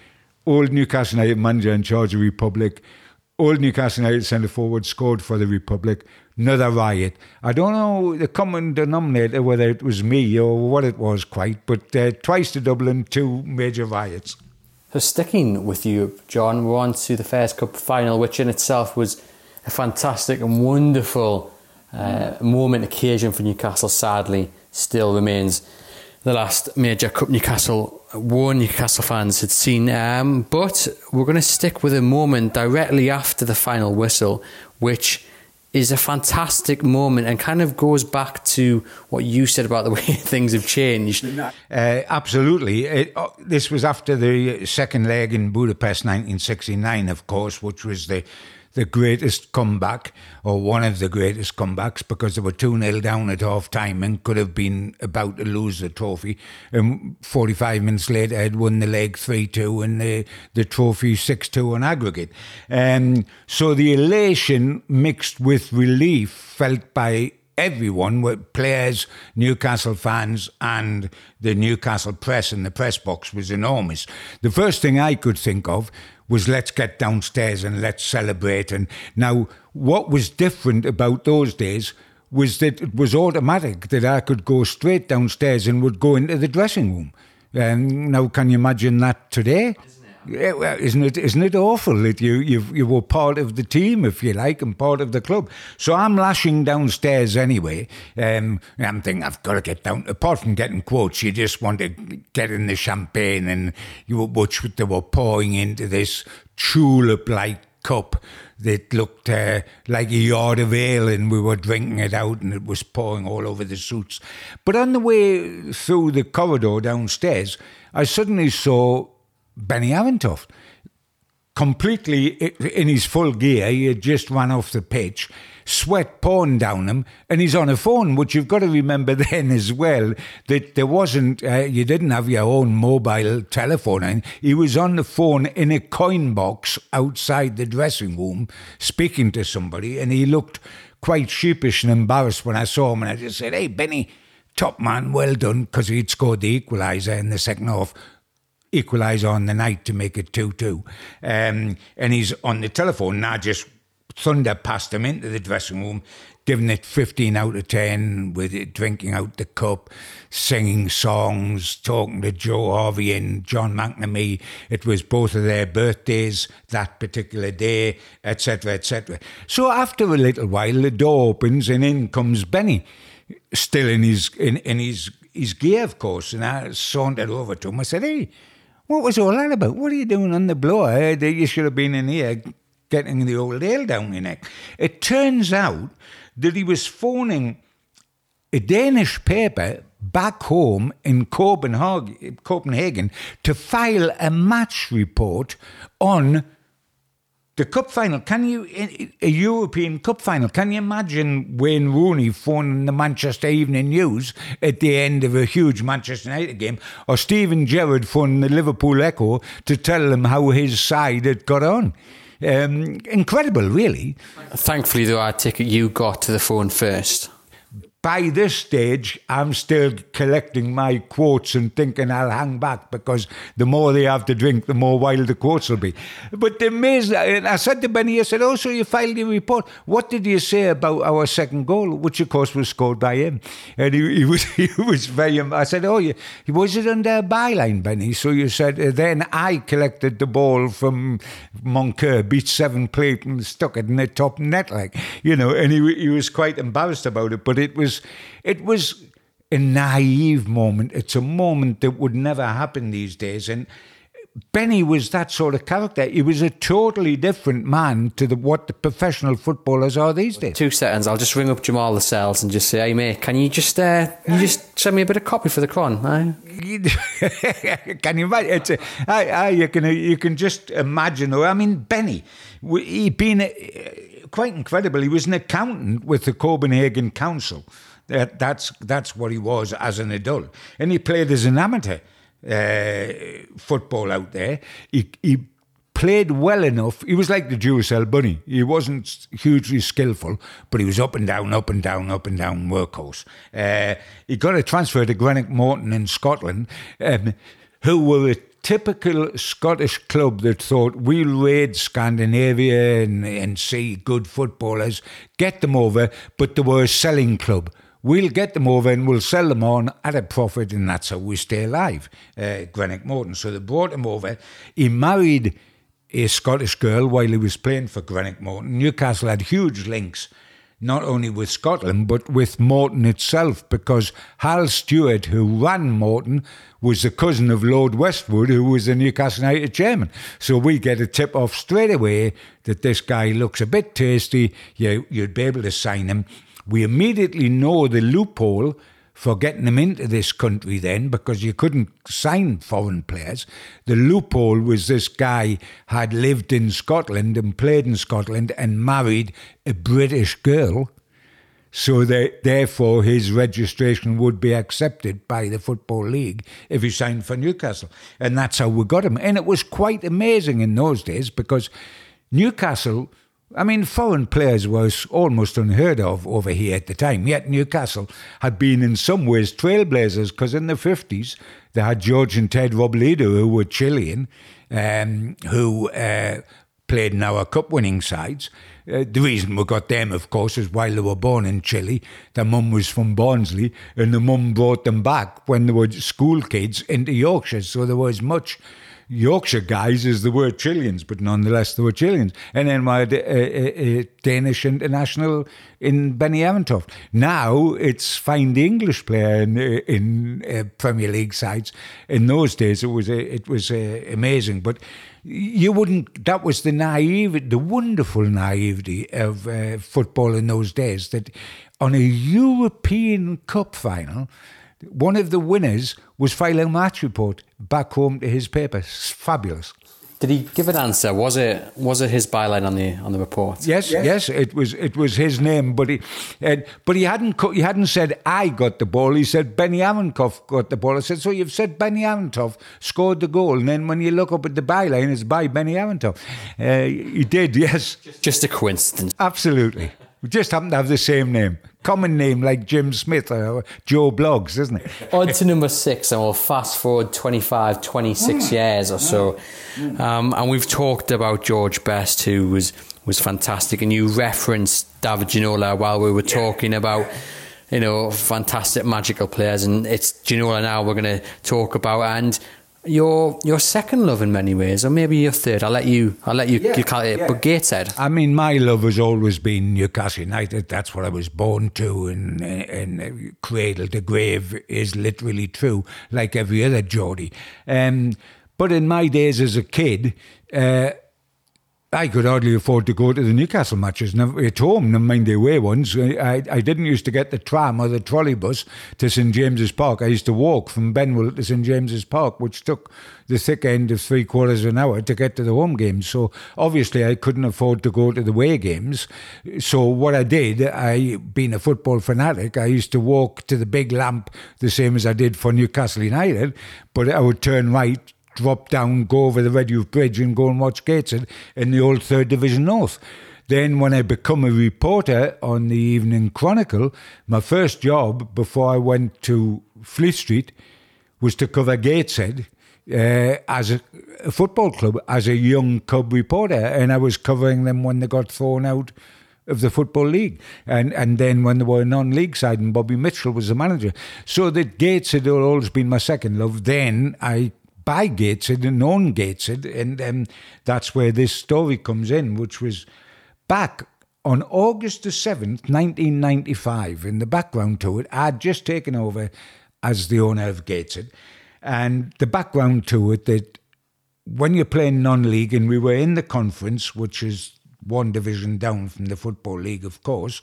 Old Newcastle United manager in charge of Republic. Old Newcastle United centre-forward scored for the Republic. Another riot. I don't know the common denominator, whether it was me or what it was quite, but twice to Dublin, two major riots. So sticking with you, John, we're on to the Fairs Cup final, which in itself was a fantastic and wonderful occasion for Newcastle. Sadly, still remains the last major cup Newcastle fans had seen. But we're going to stick with a moment directly after the final whistle, which is a fantastic moment and kind of goes back to what you said about the way things have changed. Absolutely. This was after the second leg in Budapest 1969, of course, which was the greatest comeback, or one of the greatest comebacks, because they were 2-0 down at half-time and could have been about to lose the trophy. And 45 minutes later, had won the leg 3-2 and the trophy 6-2 on aggregate. So the elation mixed with relief felt by everyone, with players, Newcastle fans and the Newcastle press in the press box, was enormous. The first thing I could think of was, let's get downstairs and let's celebrate. And now, what was different about those days was that it was automatic that I could go straight downstairs and would go into the dressing room. Now, can you imagine that today? Isn't it awful that you were part of the team, if you like, and part of the club? So I'm lashing downstairs anyway. I'm thinking, I've got to get down. Apart from getting quotes, you just want to get in the champagne, and which they were pouring into this tulip-like cup It looked like a yard of ale, and we were drinking it out, and it was pouring all over the suits. But on the way through the corridor downstairs, I suddenly saw Benny Arentoft, completely in his full gear. He had just run off the pitch, sweat pouring down him, and he's on a phone, which you've got to remember then as well, that there wasn't, you didn't have your own mobile telephone. And he was on the phone in a coin box outside the dressing room speaking to somebody, and he looked quite sheepish and embarrassed when I saw him, and I just said, "Hey, Benny, top man, well done," because he'd scored the equaliser in the second half. Equaliser on the night to make it 2-2. And he's on the telephone, and I just thunder past him into the dressing room, giving it 15 out of 10, with it drinking out the cup, singing songs, talking to Joe Harvey and John McNamee. It was both of their birthdays that particular day, etc., etc. So after a little while, the door opens, and in comes Benny, still in his gear, of course. And I sauntered over to him. I said, "Hey, what was all that about? What are you doing on the blower? I heard that you should have been in here getting the old ale down your neck." It turns out that he was phoning a Danish paper back home in Copenhagen to file a match report on the cup final. A European Cup final. Can you imagine Wayne Rooney phoning the Manchester Evening News at the end of a huge Manchester United game, or Stephen Gerrard phoning the Liverpool Echo to tell them how his side had got on? Incredible, really. Thankfully, though, I take it you got to the phone first. By this stage, I'm still collecting my quotes and thinking I'll hang back, because the more they have to drink, the more wild the quotes will be. But the amazing, I said to Benny, I said, "Oh, so you filed your report. What did you say about our second goal?" Which, of course, was scored by him. And he was very, I said, "Oh, you, was it under a byline, Benny? So you said, then I collected the ball from Moncur, beat 7 plate and stuck it in the top net," like, you know, and he was quite embarrassed about it, but it was a naive moment. It's a moment that would never happen these days. And Benny was that sort of character. He was a totally different man to what the professional footballers are these days. 2 seconds. I'll just ring up Jamal Lascelles and just say, "Hey, mate, can you just send me a bit of copy for the Cron?" Can you imagine? You can just imagine. I mean, Benny, he'd been quite incredible. He was an accountant with the Copenhagen Council. That's what he was as an adult. And he played as an amateur football out there. He played well enough. He was like the Duracell bunny. He wasn't hugely skillful, but he was up and down workhorse. He got a transfer to Greenock Morton in Scotland, who were a typical Scottish club that thought, "We'll raid Scandinavia and see good footballers, get them over," but they were a selling club. "We'll get them over and we'll sell them on at a profit, and that's how we stay alive," Greenock Morton. So they brought him over. He married a Scottish girl while he was playing for Greenock Morton. Newcastle had huge links, not only with Scotland, but with Morton itself, because Hal Stewart, who ran Morton, was the cousin of Lord Westwood, who was the Newcastle United chairman. So we get a tip-off straight away that this guy looks a bit tasty. You'd be able to sign him. We immediately know the loophole for getting them into this country then, because you couldn't sign foreign players. The loophole was this guy had lived in Scotland and played in Scotland and married a British girl. So therefore his registration would be accepted by the Football League if he signed for Newcastle. And that's how we got him. And it was quite amazing in those days, because Newcastle... I mean, foreign players was almost unheard of over here at the time, yet Newcastle had been in some ways trailblazers, because in the 50s they had George and Ted Robledo, who were Chilean, who played in our cup-winning sides. The reason we got them, of course, is while they were born in Chile, their mum was from Barnsley, and the mum brought them back when they were school kids into Yorkshire, so there was much... Yorkshire guys is the word trillions, but nonetheless there were trillions. And then my Danish international in Benny Arentoft. Now it's find the English player in Premier League sides. In those days it was amazing, but you wouldn't. That was the naivety, the wonderful naivety of football in those days. That on a European Cup final, one of the winners was filing a match report back home to his paper. It's fabulous. Did he give an answer? Was it his byline on the report? Yes. It was his name, but he hadn't said I got the ball. He said Benny Arentoft got the ball. I said, so you've said Benny Arentoft scored the goal, and then when you look up at the byline, it's by Benny Arentoft. He did, yes. Just a coincidence. Absolutely. We just happen to have the same name. Common name like Jim Smith or Joe Bloggs, isn't it? On to number 6, and we'll fast forward 25, 26 years or so. And we've talked about George Best, who was fantastic. And you referenced David Ginola while we were talking about, you know, fantastic magical players. And it's Ginola now we're going to talk about. And your second love in many ways, or maybe your third. I'll let you calculate. Yeah. But Gateshead. I mean, my love has always been Newcastle United. That's what I was born to, and cradle to grave is literally true, like every other Geordie. But in my days as a kid, I could hardly afford to go to the Newcastle matches at home, never mind the away ones. I didn't used to get the tram or the trolley bus to St James's Park. I used to walk from Benwell to St James's Park, which took the thick end of 3/4 of an hour to get to the home games. So obviously I couldn't afford to go to the away games. So what I did, I, being a football fanatic, I used to walk to the big lamp, the same as I did for Newcastle United, but I would turn right, drop down, go over the Redruth Bridge and go and watch Gateshead in the old 3rd Division North. Then when I become a reporter on the Evening Chronicle, my first job before I went to Fleet Street was to cover Gateshead as a football club, as a young cub reporter. And I was covering them when they got thrown out of the Football League, and then when they were a non-league side and Bobby Mitchell was the manager. So that Gateshead had always been my second love. Then I by Gateshead and on Gateshead, and that's where this story comes in, which was back on August the 7th, 1995. In the background to it, I'd just taken over as the owner of Gateshead, and the background to it that when you're playing non-league, and we were in the conference, which is one division down from the Football League, of course,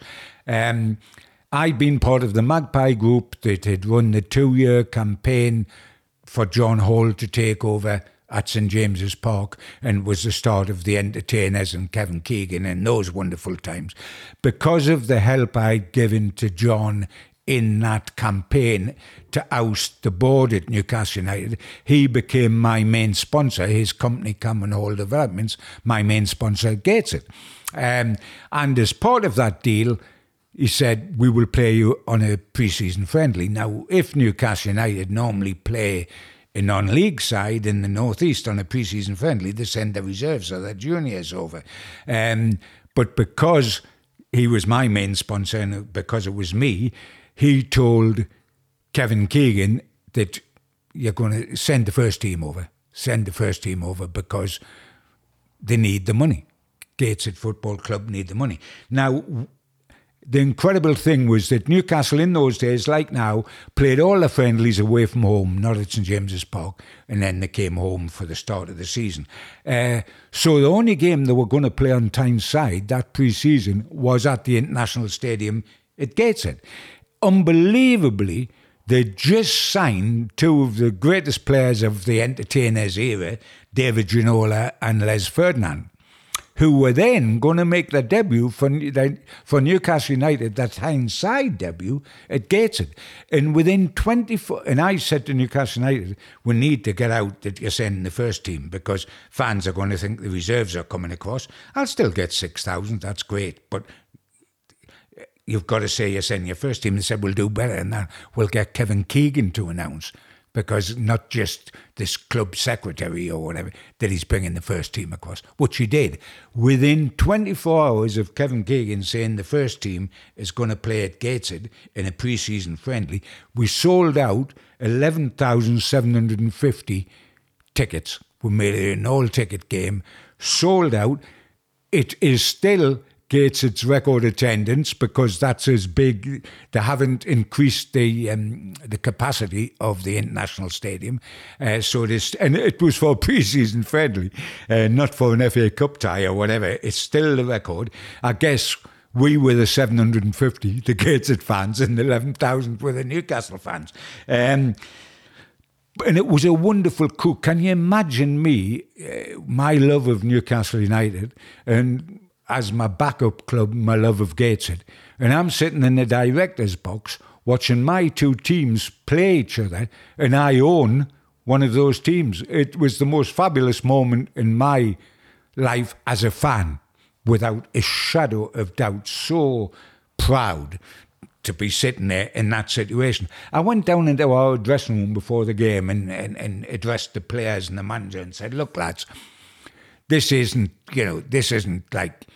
I'd been part of the Magpie group that had run the 2-year campaign for John Hall to take over at St James's Park, and was the start of the Entertainers and Kevin Keegan in those wonderful times. Because of the help I'd given to John in that campaign to oust the board at Newcastle United, he became my main sponsor, his company Cameron Hall Developments, my main sponsor at Gateshead. And as part of that deal, he said, we will play you on a pre-season friendly. Now, if Newcastle United normally play a non-league side in the North East on a pre-season friendly, they send their reserves or their juniors over. But because he was my main sponsor and because it was me, he told Kevin Keegan that you're going to send the first team over. Send the first team over because they need the money. Gateshead Football Club need the money. Now, the incredible thing was that Newcastle in those days, like now, played all the friendlies away from home, not at St James's Park, and then they came home for the start of the season. So the only game they were going to play on Tyneside that pre-season was at the International Stadium at Gateshead. Unbelievably, they just signed two of the greatest players of the Entertainers era, David Ginola and Les Ferdinand, who were then going to make their debut for Newcastle United, that Tyneside debut, at Gateshead. And within 24... And I said to Newcastle United, we need to get out that you're sending the first team because fans are going to think the reserves are coming across. I'll still get 6,000, that's great, but you've got to say you're sending your first team. They said, we'll do better than that. We'll get Kevin Keegan to announce, because not just this club secretary or whatever, that he's bringing the first team across, which he did. Within 24 hours of Kevin Keegan saying the first team is going to play at Gateshead in a pre-season friendly, we sold out 11,750 tickets We made an all-ticket game, sold out. It is still Gateshead's record attendance because that's as big. They haven't increased the capacity of the international stadium. And it was for a pre-season friendly, not for an FA Cup tie or whatever. It's still the record. I guess we were the 750, the Gateshead fans, and the 11,000 were the Newcastle fans. And it was a wonderful coup. Can you imagine me, my love of Newcastle United, and as my backup club, my love of Gateshead. And I'm sitting in the director's box watching my two teams play each other, and I own one of those teams. It was the most fabulous moment in my life as a fan, without a shadow of doubt. So proud to be sitting there in that situation. I went down into our dressing room before the game and addressed the players and the manager and said, look, lads, this isn't like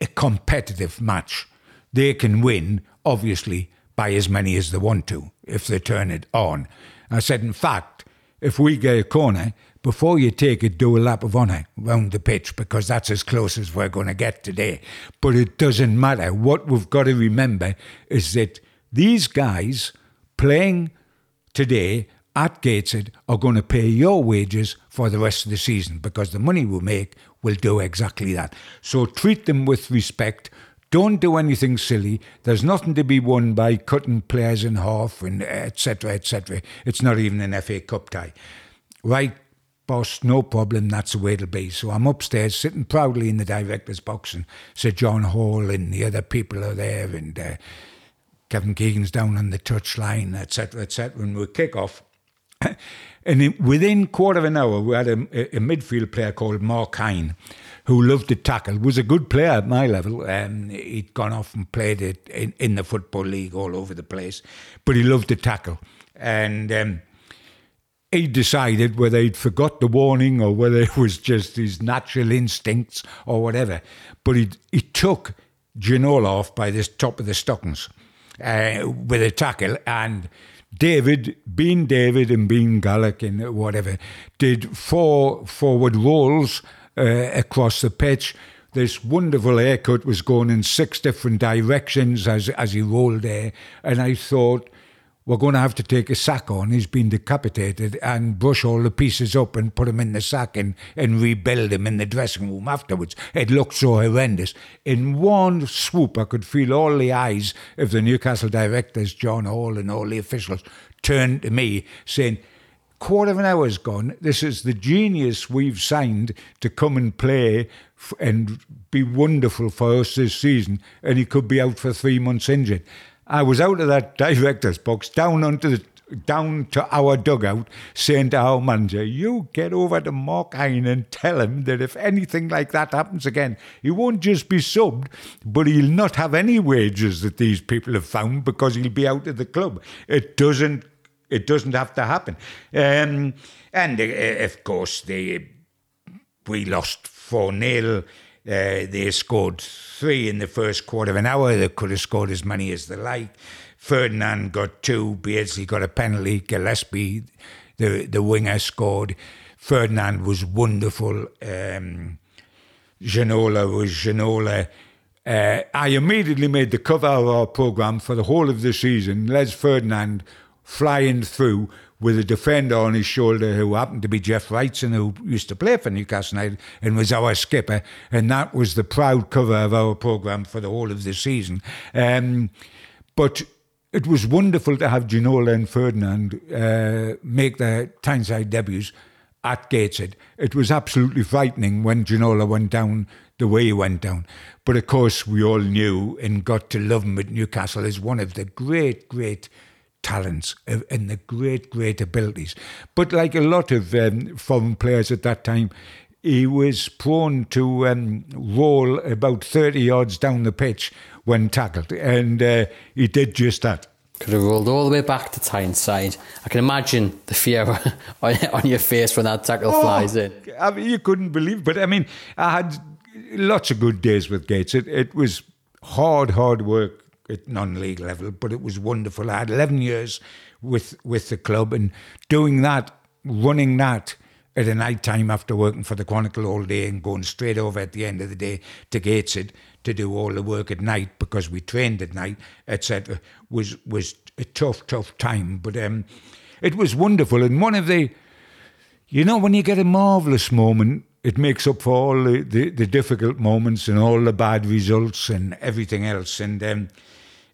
a competitive match. They can win, obviously, by as many as they want to, if they turn it on. I said, in fact, if we get a corner, before you take it, do a lap of honour round the pitch, because that's as close as we're going to get today. But it doesn't matter. What we've got to remember is that these guys playing today at Gateshead are going to pay your wages for the rest of the season, because the money we make will do exactly that. So treat them with respect. Don't do anything silly. There's nothing to be won by cutting players in half and etc, etc. It's not even an FA Cup tie. Right, boss, no problem, that's the way it'll be. So I'm upstairs sitting proudly in the director's box, and Sir John Hall and the other people are there, and Kevin Keegan's down on the touchline, etc, etc, and we'll kick off. And within quarter of an hour, we had a midfield player called Mark Hine, who loved to tackle, was a good player at my level. He'd gone off and played it in the Football League all over the place, but he loved to tackle. And he decided whether he'd forgot the warning or whether it was just his natural instincts or whatever, but he took Ginola off by this top of the stockings with a tackle, and David and Bean Gallick and whatever did 4 forward rolls across the pitch. This wonderful haircut was going in 6 different directions as he rolled there, and I thought, we're going to have to take a sack on. He's been decapitated, and brush all the pieces up and put him in the sack and rebuild him in the dressing room afterwards. It looked so horrendous. In one swoop, I could feel all the eyes of the Newcastle directors, John Hall and all the officials, turned to me saying, quarter of an hour's gone. This is the genius we've signed to come and play and be wonderful for us this season, and he could be out for 3 months injured. I was out of that director's box, down to our dugout, saying to our manager, you get over to Mark Hine and tell him that if anything like that happens again, he won't just be subbed, but he'll not have any wages that these people have found, because he'll be out of the club. It doesn't have to happen. Of course, we lost 4-0. They scored 3 in the first quarter of an hour. They could have scored as many as they like. Ferdinand got 2. Beardsley got a penalty. Gillespie, the winger, scored. Ferdinand was wonderful. Ginola was Ginola. I immediately made the cover of our programme for the whole of the season. Les Ferdinand flying through with a defender on his shoulder who happened to be Jeff Wrightson, who used to play for Newcastle United and was our skipper, and that was the proud cover of our programme for the whole of the season. But it was wonderful to have Ginola and Ferdinand make their Tyneside debuts at Gateshead. It was absolutely frightening when Ginola went down the way he went down. But of course we all knew and got to love him at Newcastle as one of the great, great talents and the great, great abilities. But like a lot of foreign players at that time, he was prone to roll about 30 yards down the pitch when tackled, and he did just that. Could have rolled all the way back to Tyneside. I can imagine the fear on your face when that tackle flies in. I mean, you couldn't believe, but I mean, I had lots of good days with Gates. It was hard work at non-league level, but it was wonderful. I had 11 years with the club, and doing that, running that at a night time after working for the Chronicle all day and going straight over at the end of the day to Gateshead to do all the work at night because we trained at night, etc., was a tough time. But it was wonderful. And one of the, you know, when you get a marvellous moment, it makes up for all the difficult moments and all the bad results and everything else. And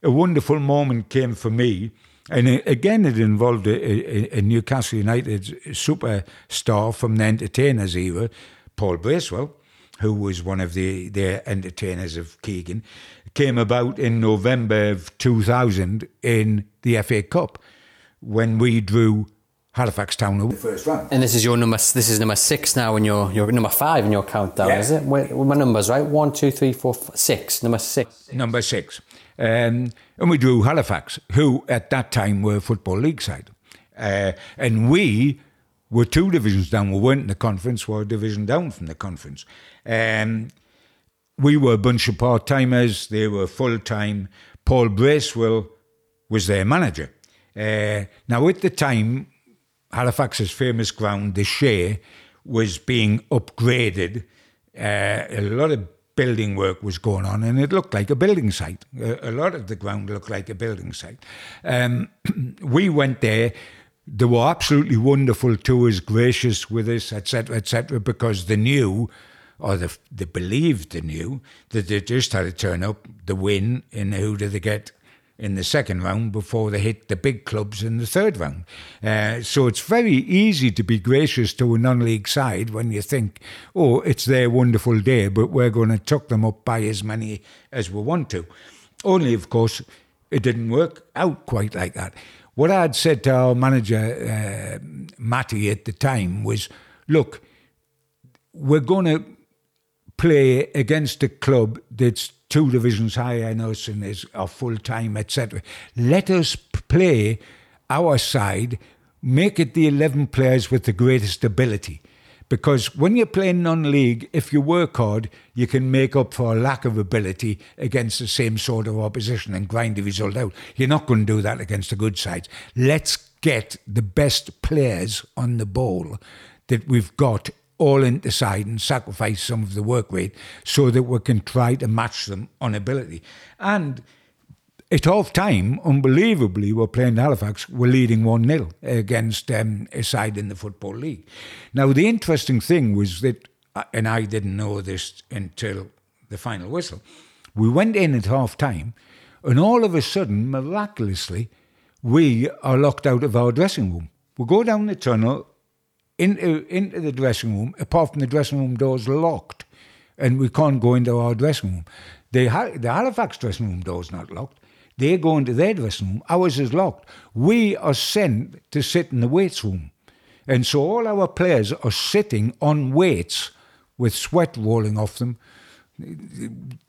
a wonderful moment came for me. And again, it involved a Newcastle United superstar from the entertainers era, Paul Bracewell, who was one of the entertainers of Keegan, came about in November of 2000 in the FA Cup when we drew Halifax Town in the first round. And this is your number. This is number six now, and your number five in your countdown, yeah. Is it? My numbers right? 1, 2, 3, 4, 5, 6. Number six. And we drew Halifax, who at that time were a Football League side. And we were two divisions down. We weren't in the conference, we were a division down from the conference. We were a bunch of part-timers, they were full-time. Paul Bracewell was their manager. Now, at the time, Halifax's famous ground, the Shea, was being upgraded. A lot of building work was going on and it looked like a building site. A lot of the ground looked like a building site. We went there. They were absolutely wonderful tours, gracious with us, etc., because they knew, or they believed they knew, that they just had to turn up, the win, and who did they get in the second round before they hit the big clubs in the third round. So it's very easy to be gracious to a non-league side when you think, oh, it's their wonderful day, but we're going to tuck them up by as many as we want to. Only, of course, it didn't work out quite like that. What I'd said to our manager, Matty, at the time was, look, we're going to play against a club that's two divisions higher than us and are full-time, etc. Let us play our side, make it the 11 players with the greatest ability. Because when you're playing non-league, if you work hard, you can make up for a lack of ability against the same sort of opposition and grind the result out. You're not going to do that against the good sides. Let's get the best players on the ball that we've got all into side and sacrifice some of the work rate so that we can try to match them on ability. And at half-time, unbelievably, we're playing Halifax, we're leading 1-0 against a side in the Football League. Now, the interesting thing was that, and I didn't know this until the final whistle, we went in at half-time, and all of a sudden, miraculously, we are locked out of our dressing room. We go down the tunnel, into the dressing room, apart from the dressing room doors locked, and we can't go into our dressing room. The Halifax dressing room door's not locked. They go into their dressing room. Ours is locked. We are sent to sit in the weights room. And so all our players are sitting on weights with sweat rolling off them.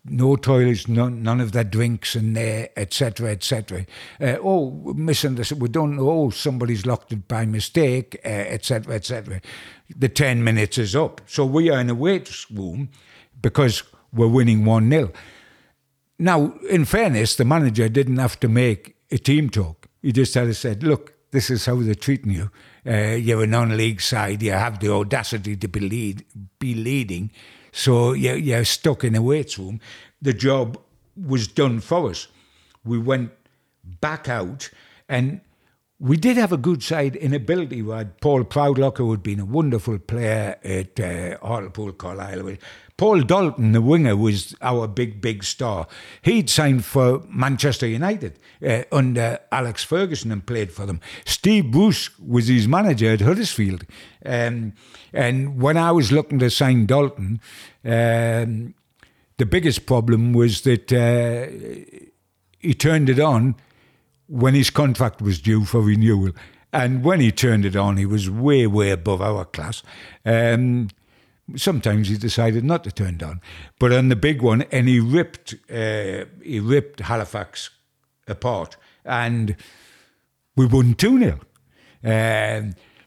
No toilets, none of their drinks in there, etc. Misunderstood. We don't know. Somebody's locked it by mistake, etc. The 10 minutes is up. So we are in a weights room because we're winning 1-0. Now, in fairness, the manager didn't have to make a team talk. He just had to say, look, this is how they're treating you. You're a non-league side. You have the audacity to be leading. So you're stuck in a weights room. The job was done for us. We went back out and we did have a good side in ability. We had Paul Proudlock, who had been a wonderful player at Hartlepool, Carlisle. Paul Dalton, the winger, was our big star. He'd signed for Manchester United under Alex Ferguson and played for them. Steve Bruce was his manager at Huddersfield. And when I was looking to sign Dalton, the biggest problem was that he turned it on when his contract was due for renewal. And when he turned it on, he was way above our class. Sometimes he decided not to turn it on. But on the big one, and he ripped Halifax apart. And we won 2-0.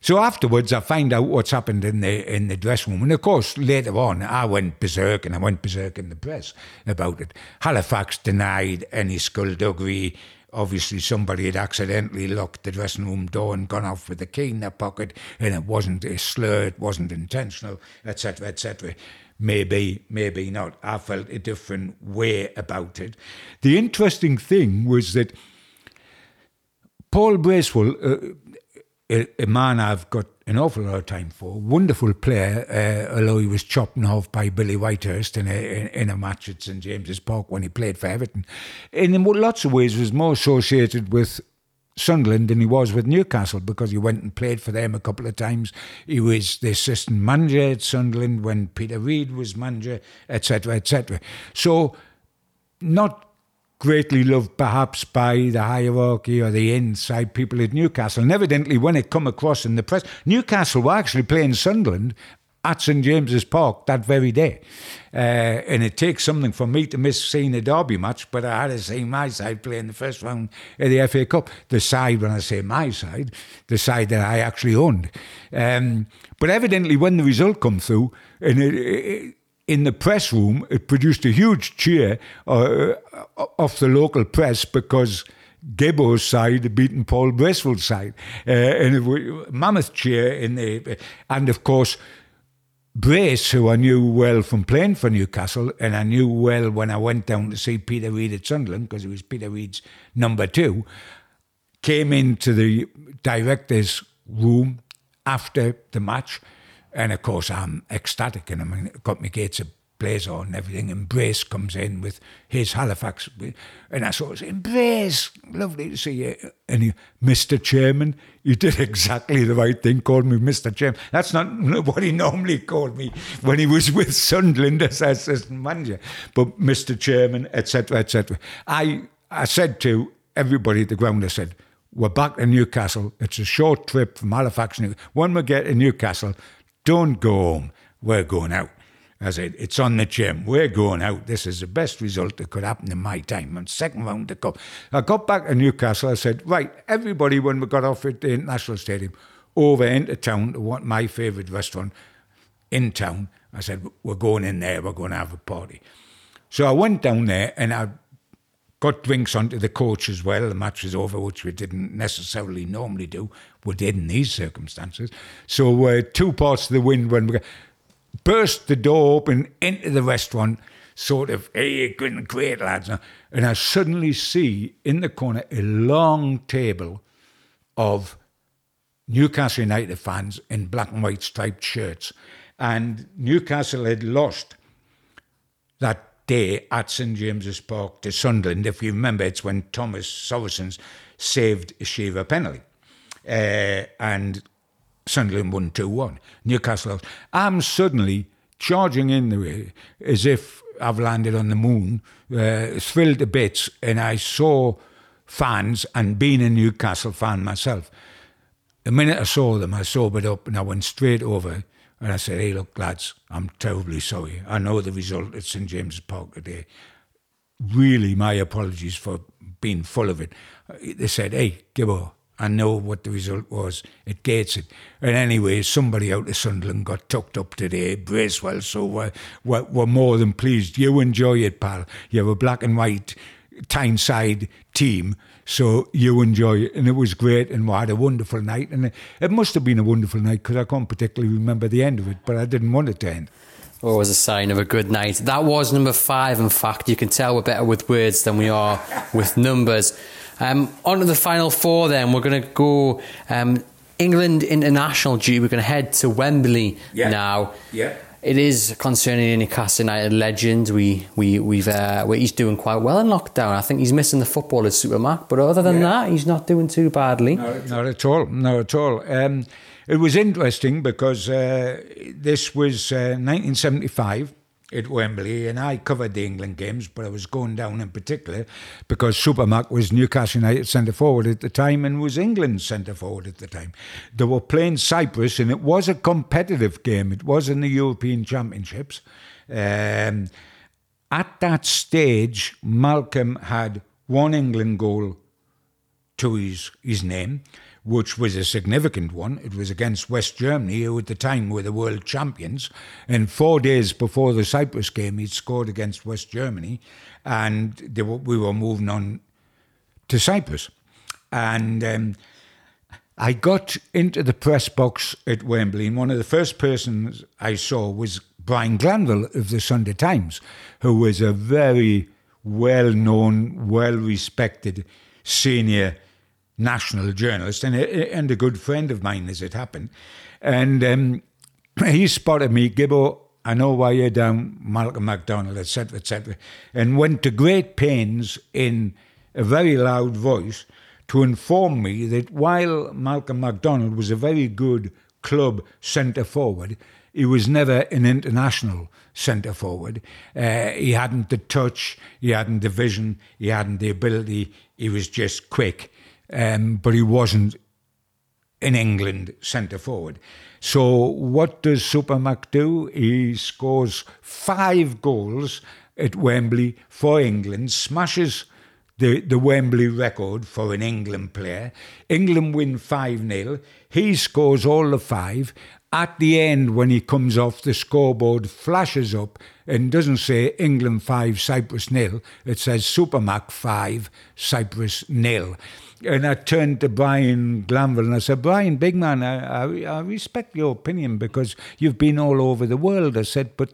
So afterwards, I find out what's happened in the dressing room. And of course, later on, I went berserk in the press about it. Halifax denied any skullduggery obviously somebody had accidentally locked the dressing room door and gone off with the key in their pocket, and it wasn't a slur, it wasn't intentional, etc., etc. Maybe not. I felt a different way about it. The interesting thing was that Paul Bracewell, a man I've got an awful lot of time for, wonderful player, although he was chopped in half by Billy Whitehurst in a match at St James's Park when he played for Everton. And in lots of ways was more associated with Sunderland than he was with Newcastle, because he went and played for them a couple of times. He was the assistant manager at Sunderland when Peter Reid was manager, etc., etc. So not greatly loved perhaps by the hierarchy or the inside people at Newcastle. And evidently when it come across in the press, Newcastle were actually playing Sunderland at St James's Park that very day. And it takes something for me to miss seeing a derby match, but I had to see my side play in the first round of the FA Cup. The side, when I say my side, the side that I actually owned. But evidently when the result come through, and in the press room, it produced a huge cheer off the local press because Gebo's side had beaten Paul Bracewell's side. And it was a mammoth cheer. And of course, Brace, who I knew well from playing for Newcastle, and I knew well when I went down to see Peter Reid at Sunderland, because he was Peter Reid's number two, came into the director's room after the match. And of course, I'm ecstatic, and I mean, got my Gateshead blazer on and everything. And Brace comes in with his Halifax, and I sort of saying, "Brace, lovely to see you." And he, "Mr. Chairman," you did exactly the right thing, called me Mr. Chairman. That's not what he normally called me when he was with Sunderland as assistant manager, but Mr. Chairman, etc., etc. I said to everybody at the ground, I said, "We're back to Newcastle. It's a short trip from Halifax. When we get to Newcastle, don't go home. We're going out." I said, "It's on the chin. We're going out. This is the best result that could happen in my time." And second round the cup. I got back to Newcastle. I said, "Right, everybody," when we got off at the International Stadium, over into town to what my favourite restaurant in town. I said, "We're going in there. We're going to have a party." So I went down there and I got drinks onto the coach as well. The match was over, which we didn't necessarily normally do. We did in these circumstances. So two parts of the wind when we burst the door open into the restaurant, sort of, "Hey, good, great lads." And I suddenly see in the corner a long table of Newcastle United fans in black and white striped shirts. And Newcastle had lost that day at St James's Park to Sunderland. If you remember, it's when Thomas Sorensen saved a Shearer penalty. And Sunderland won 2-1. Newcastle lost. I'm suddenly charging in the way as if I've landed on the moon, thrilled to bits, and I saw fans, and being a Newcastle fan myself, the minute I saw them, I sobered up and I went straight over. And I said, "Hey, look, lads, I'm terribly sorry. I know the result at St James's Park today. Really, my apologies for being full of it." They said, "Hey, Gibbo, I know what the result was at Gateshead. And anyway, somebody out of Sunderland got tucked up today, Bracewell, so we're more than pleased. You enjoy it, pal. You're a black and white Tyneside team, so you enjoy it." And it was great, and we had a wonderful night, and it must have been a wonderful night because I can't particularly remember the end of it, but I didn't want it to end. Always a sign of a good night. That was number 5, in fact. You can tell we're better with words than we are with numbers. On to the final 4 then. We're going to go England international duty. We're going to head to Wembley now. Yeah. It is concerning a Newcastle United legend. He's doing quite well in lockdown. I think he's missing the football at Supermarket, but other than that, he's not doing too badly. Not at all. It was interesting because this was 1975 at Wembley, and I covered the England games, but I was going down in particular because Supermarket was Newcastle United centre-forward at the time and was England centre-forward at the time. They were playing Cyprus, and it was a competitive game. It was in the European Championships. At that stage, Malcolm had one England goal to his name, which was a significant one. It was against West Germany, who at the time were the world champions. And 4 days before the Cyprus game, he'd scored against West Germany. And we were moving on to Cyprus. And I got into the press box at Wembley, and one of the first persons I saw was Brian Glanville of the Sunday Times, who was a very well-known, well-respected senior national journalist and a good friend of mine, as it happened. And he spotted me, Gibbo, I know why you're down, Malcolm MacDonald, etc., etc., and went to great pains in a very loud voice to inform me that while Malcolm MacDonald was a very good club centre-forward, he was never an international centre-forward. He hadn't the touch, he hadn't the vision, he hadn't the ability, he was just quick. But he wasn't in England centre-forward. So what does Super Mac do? He scores 5 goals at Wembley for England, smashes the Wembley record for an England player. England win 5-0. He scores all the 5. At the end, when he comes off, the scoreboard flashes up and doesn't say England 5, Cyprus 0. It says Super Mac 5, Cyprus 0. And I turned to Brian Glanville and I said, Brian, big man, I respect your opinion because you've been all over the world. I said, but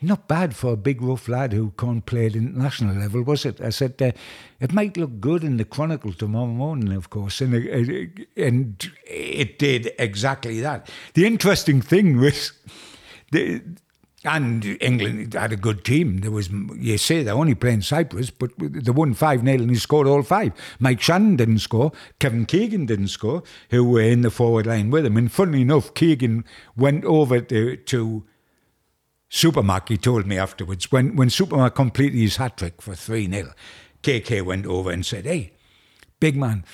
not bad for a big rough lad who can't play at international level, was it? I said, it might look good in the Chronicle tomorrow morning, of course. And it did exactly that. The interesting thing was... And England had a good team. There was, you say they're only playing Cyprus, but they won 5-0 and he scored all 5. Mike Shannon didn't score. Kevin Keegan didn't score, who were in the forward line with him. And funnily enough, Keegan went over to Supermac, he told me afterwards, when Supermac completed his hat-trick for 3-0, KK went over and said, hey, big man,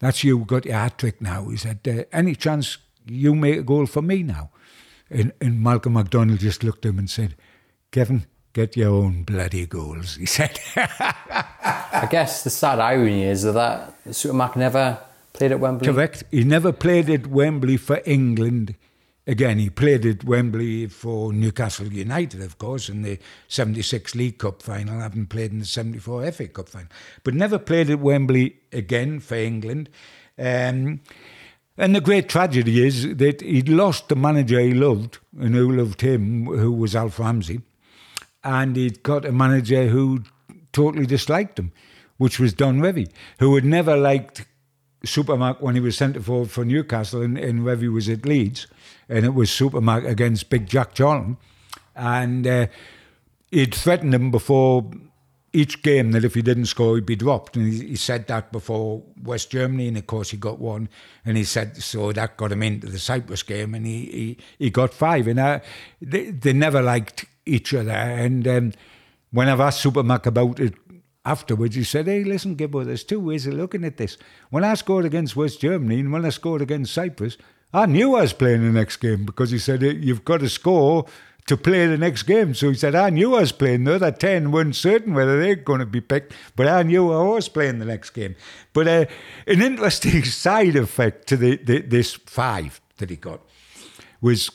that's you, got your hat-trick now. He said, any chance you make a goal for me now? And Malcolm MacDonald just looked at him and said, Kevin, get your own bloody goals, he said. I guess the sad irony is that Supermac never played at Wembley. Correct. He never played at Wembley for England. Again, he played at Wembley for Newcastle United, of course, in the 76 League Cup final, having played in the 74 FA Cup final. But never played at Wembley again for England. And the great tragedy is that he'd lost the manager he loved and who loved him, who was Alf Ramsey, and he'd got a manager who totally disliked him, which was Don Revie, who had never liked Supermac when he was centre-forward for Newcastle and Revie was at Leeds, and it was Supermac against Big Jack Charlton, and he'd threatened him before each game that if he didn't score, he'd be dropped. And he said that before West Germany, and of course he got 1. And he said, so that got him into the Cyprus game, and he got 5. And they never liked each other. And when I've asked Supermac about it afterwards, he said, hey, listen, Gibbo, there's 2 ways of looking at this. When I scored against West Germany and when I scored against Cyprus, I knew I was playing the next game because he said, you've got to score to play the next game. So he said, I knew I was playing. The other 10 weren't certain whether they were going to be picked, but I knew I was playing the next game. But an interesting side effect to this 5 that he got was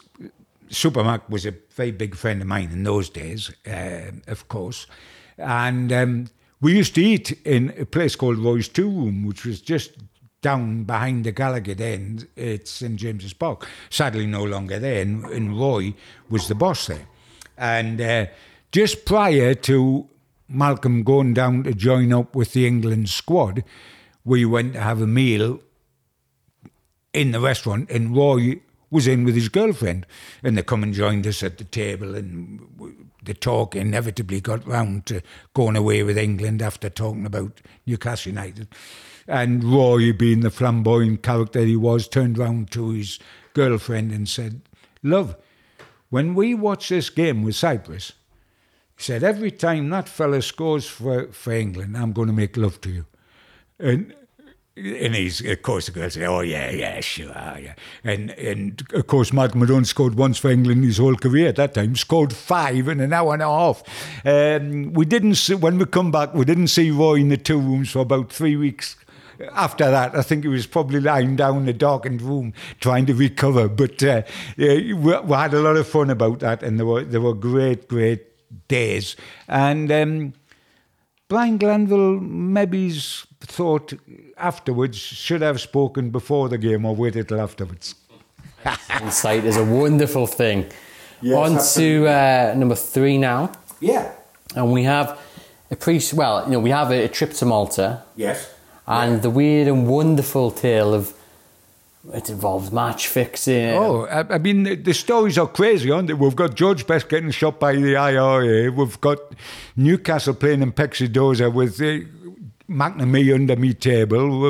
Supermac was a very big friend of mine in those days, of course. And we used to eat in a place called Roy's Two Room, which was just down behind the Gallagher end at St James's Park. Sadly, no longer there, and Roy was the boss there. And just prior to Malcolm going down to join up with the England squad, we went to have a meal in the restaurant, and Roy was in with his girlfriend, and they come and joined us at the table, and the talk inevitably got round to going away with England after talking about Newcastle United. And Roy, being the flamboyant character he was, turned round to his girlfriend and said, love, when we watch this game with Cyprus, he said, every time that fella scores for England, I'm going to make love to you. And he's, of course, the girl said, oh, yeah, sure, yeah. And of course, Malcolm MacDonald scored once for England his whole career at that time, scored 5 in an hour and a half. When we come back, we didn't see Roy in the 2 rooms for about 3 weeks. After that, I think he was probably lying down in a darkened room trying to recover. But we had a lot of fun about that, and there were great, great days. And Brian Glanville maybe's thought afterwards, should have spoken before the game or waited till afterwards. Insight is a wonderful thing. Yes, on to number three now. Yeah. And we have a we have a trip to Malta. Yes. And the weird and wonderful tale of it involves match fixing. Oh, I mean, the stories are crazy, aren't they? We've got George Best getting shot by the IRA. We've got Newcastle playing in Pécsi Dózsa with McNamee under me table.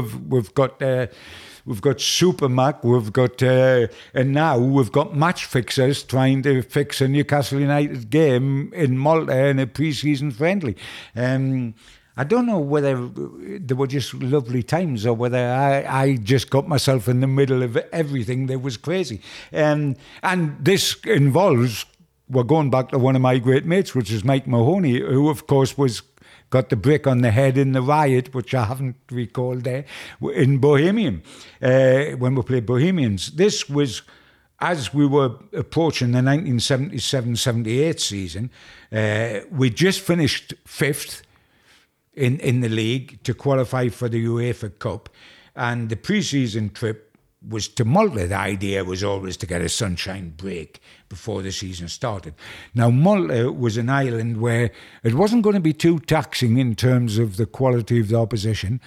We've got Super Mac. We've got and now we've got match fixers trying to fix a Newcastle United game in Malta in a pre-season friendly. I don't know whether they were just lovely times or whether I just got myself in the middle of everything that was crazy. And this involves, we're going back to one of my great mates, which is Mike Mahoney, who of course got the brick on the head in the riot, which I haven't recalled there, in Bohemian, when we played Bohemians. This was, as we were approaching the 1977-78 season, we just finished fifth in the league to qualify for the UEFA Cup. And the pre-season trip was to Malta. The idea was always to get a sunshine break before the season started. Now, Malta was an island where it wasn't going to be too taxing in terms of the quality of the opposition.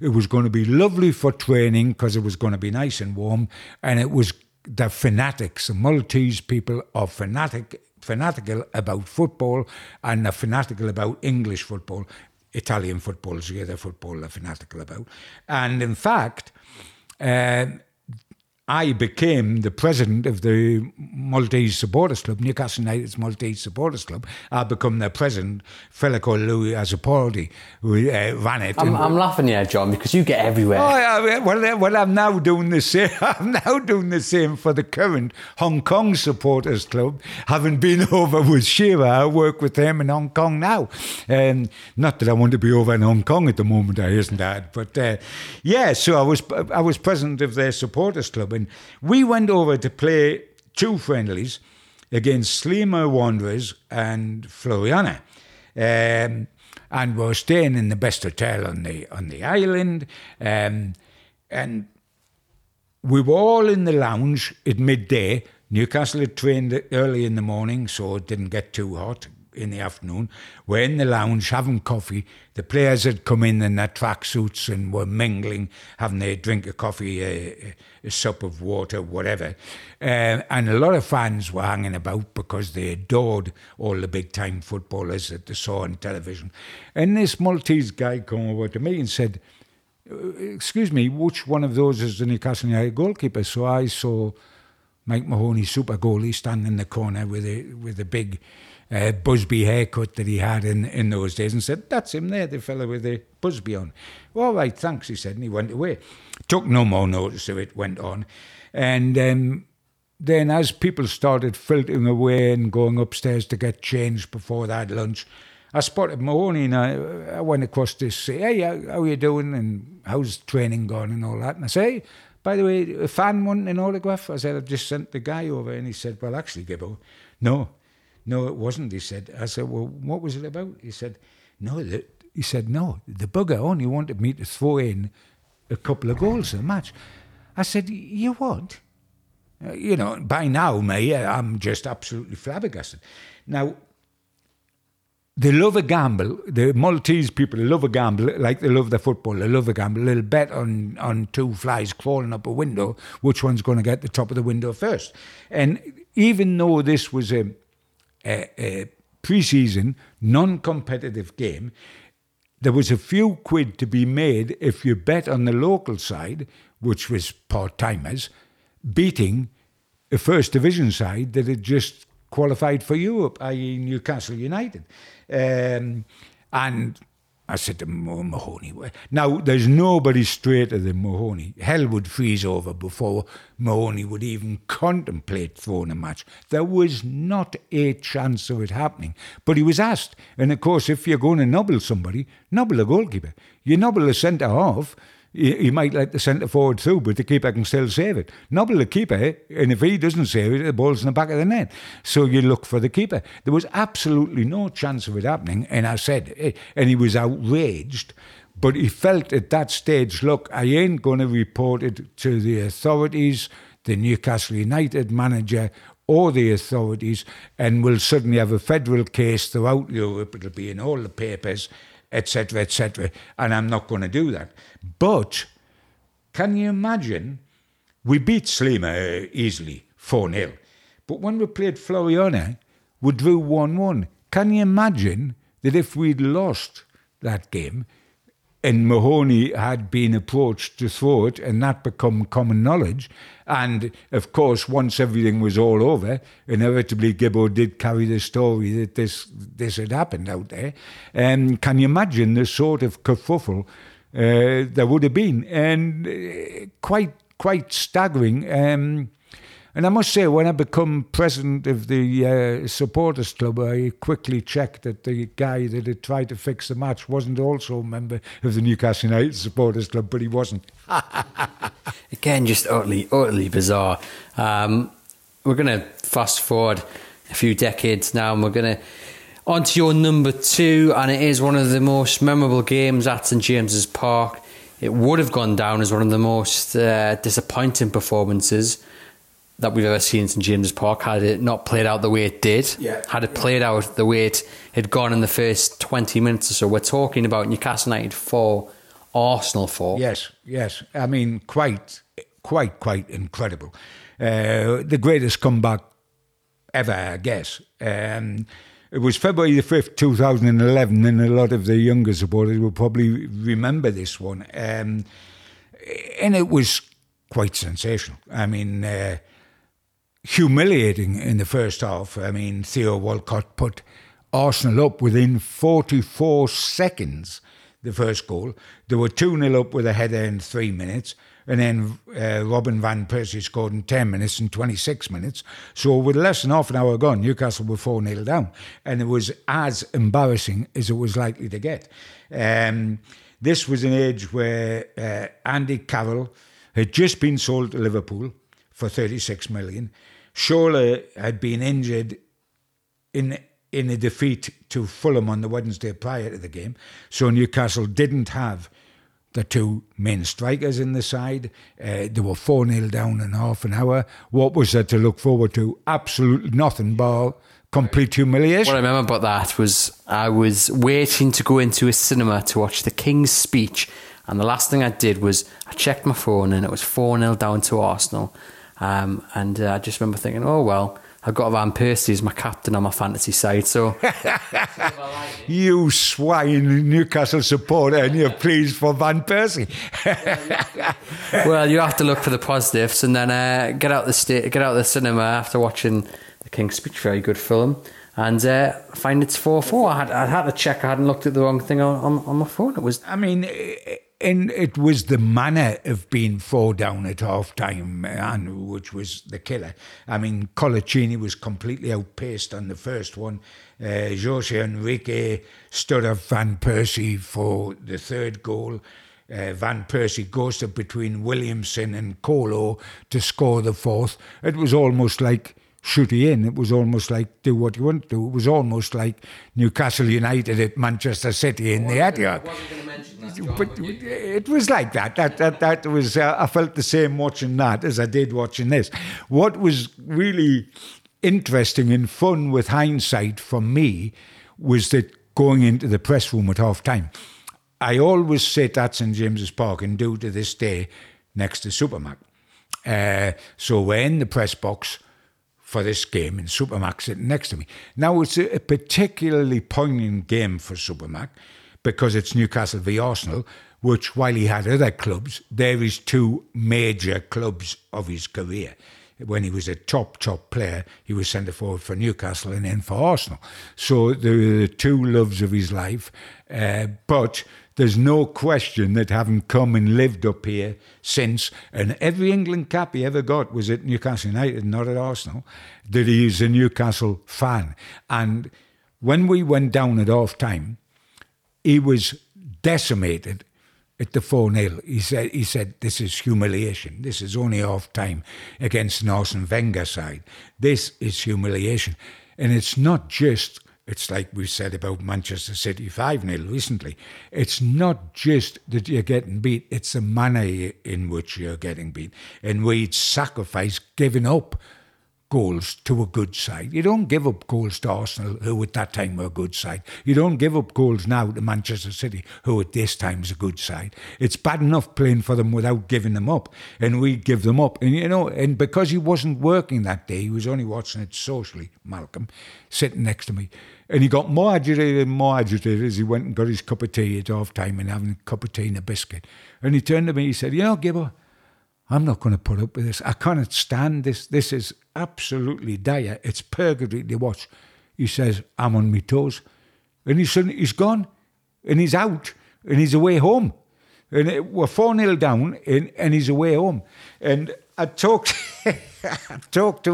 It was going to be lovely for training because it was going to be nice and warm. And it was the fanatics. The Maltese people are fanatical about football, and they're fanatical about English football. Italian football is the other football they're fanatical about. And in fact, I became the president of the Maltese Supporters Club, Newcastle United's Maltese Supporters Club. I become their president, a fella called Louis Azzopardi, who ran it. I'm laughing here, John, because you get everywhere. Oh, I'm now doing the same. I'm now doing the same for the current Hong Kong Supporters Club. Having been over with Shearer, I work with him in Hong Kong now. Not that I want to be over in Hong Kong at the moment, isn't that? But so I was president of their Supporters Club. And we went over to play two friendlies against Sliema Wanderers and Floriana. And we were staying in the best hotel on the island. And we were all in the lounge at midday. Newcastle had trained early in the morning, so it didn't get too hot in the afternoon. We're in the lounge having coffee. The players had come in their tracksuits and were mingling, having a drink of coffee, a sup of water, whatever. And a lot of fans were hanging about because they adored all the big-time footballers that they saw on television. And this Maltese guy came over to me and said, "Excuse me, which one of those is the Newcastle United goalkeeper?" So I saw Mike Mahoney, super goalie, standing in the corner with a big Busby haircut that he had in those days, and said, "That's him there, the fella with the Busby on." "Well, all right, thanks," he said, and he went away. Took no more notice of it, went on. And then as people started filtering away and going upstairs to get changed before they had lunch, I spotted Mahoney and I went across to say, "Hey, how are you doing? And how's training gone and all that?" And I say, "Hey, by the way, a fan wanted an autograph?" I said, "I've just sent the guy over." And he said, "Well, actually, Gibbo, no, it wasn't," he said. I said, "Well, what was it about?" He said, "No, the bugger only wanted me to throw in a couple of goals in the match." I said, "You what?" You know, by now, mate, I'm just absolutely flabbergasted. Now, they love a gamble. The Maltese people love a gamble, like they love their football. They love a gamble. They'll bet on two flies crawling up a window, which one's going to get the top of the window first. And even though this was a pre-season, non-competitive game, there was a few quid to be made if you bet on the local side, which was part-timers, beating a first division side that had just qualified for Europe, i.e. Newcastle United. And I said to Mahoney, now there's nobody straighter than Mahoney. Hell would freeze over before Mahoney would even contemplate throwing a match. There was not a chance of it happening. But he was asked, and of course, if you're going to nobble somebody, nobble a goalkeeper. You nobble a centre-half, He might let the centre forward through, but the keeper can still save it. Nobble the keeper, and if he doesn't save it, the ball's in the back of the net. So you look for the keeper. There was absolutely no chance of it happening, and I said, and he was outraged, but he felt at that stage, look, I ain't going to report it to the authorities, the Newcastle United manager, or the authorities, and we'll suddenly have a federal case throughout Europe, it'll be in all the papers, etc., etc., and I'm not going to do that. But can you imagine, we beat Slema easily, 4-0, but when we played Floriana, we drew 1-1. Can you imagine that if we'd lost that game and Mahoney had been approached to throw it and that become common knowledge, and of course once everything was all over, inevitably Gibbo did carry the story that this had happened out there, can you imagine the sort of kerfuffle there would have been? And quite staggering. And I must say, when I become president of the supporters club, I quickly checked that the guy that had tried to fix the match wasn't also a member of the Newcastle United supporters club, but he wasn't. Again, just utterly bizarre. We're going to fast forward a few decades now, and we're going to on to your number two, and it is one of the most memorable games at St James's Park. It would have gone down as one of the most disappointing performances that we've ever seen in St James's Park, had it not played out the way it did, had it played out the way it had gone in the first 20 minutes or so. We're talking about Newcastle United 4, Arsenal 4. Yes. I mean, quite incredible. The greatest comeback ever, I guess. It was February the 5th, 2011, and a lot of the younger supporters will probably remember this one. And it was quite sensational. I mean, humiliating in the first half. I mean, Theo Walcott put Arsenal up within 44 seconds, the first goal. They were 2-0 up with a header in 3 minutes. And then Robin van Persie scored in 10 minutes and 26 minutes. So with less than half an hour gone, Newcastle were 4-0 down. And it was as embarrassing as it was likely to get. This was an age where Andy Carroll had just been sold to Liverpool for 36 million. Scholler had been injured in a defeat to Fulham on the Wednesday prior to the game. So Newcastle didn't have the two main strikers in the side. They were 4-0 down in half an hour. What was there to look forward to? Absolutely nothing, bar complete humiliation. What I remember about that was I was waiting to go into a cinema to watch the King's Speech, and the last thing I did was I checked my phone and it was 4-0 down to Arsenal. And I just remember thinking, oh, well, I've got Van Persie as my captain on my fantasy side, so... You swine Newcastle supporter, and you're pleased for Van Persie. Well, you have to look for the positives, and then get out the cinema after watching The King's Speech, very good film, and find it's 4-4. I had to check. I hadn't looked at the wrong thing on my phone. It was... I mean... And it was the manner of being 4 down at half-time, which was the killer. I mean, Colaccini was completely outpaced on the first one. Jose Enrique stood up Van Persie for the third goal. Van Persie goes up between Williamson and Colo to score the fourth. It was almost like shoot you in. It was almost like do what you want to do. It was almost like Newcastle United at Manchester City in the Etihad. I wasn't going to mention that, John, but it was like that. That was. I felt the same watching that as I did watching this. What was really interesting and fun with hindsight for me was that going into the press room at half time, I always sit at St James's Park and do to this day next to Supermac. So we're in the press box for this game, and Supermac sitting next to me. Now, it's a particularly poignant game for Supermac because it's Newcastle v Arsenal, which, while he had other clubs, they're his two major clubs of his career. When he was a top player, he was centre-forward for Newcastle and then for Arsenal. So they're the two loves of his life. But there's no question that having come and lived up here since, and every England cap he ever got was at Newcastle United, not at Arsenal, that he is a Newcastle fan. And when we went down at half-time, he was decimated at the 4-0. He said, this is humiliation. This is only half-time against an Arsene Wenger side. This is humiliation. And it's not just, it's like we said about Manchester City 5-0 recently, it's not just that you're getting beat, it's the manner in which you're getting beat. And we'd sacrifice giving up goals to a good side. You don't give up goals to Arsenal, who at that time were a good side. You don't give up goals now to Manchester City, who at this time is a good side. It's bad enough playing for them without giving them up, and we give them up. And you know, and because he wasn't working that day, he was only watching it socially, Malcolm, sitting next to me. And he got more agitated as he went and got his cup of tea at half time and having a cup of tea and a biscuit. And he turned to me, he said, you know, Gibber, I'm not going to put up with this. I cannot stand this. This is absolutely dire. It's purgatory to watch. He says, I'm on my toes. And his son, he's gone. And he's out. And he's away home. And we're 4-0 down and he's away home. And I talked to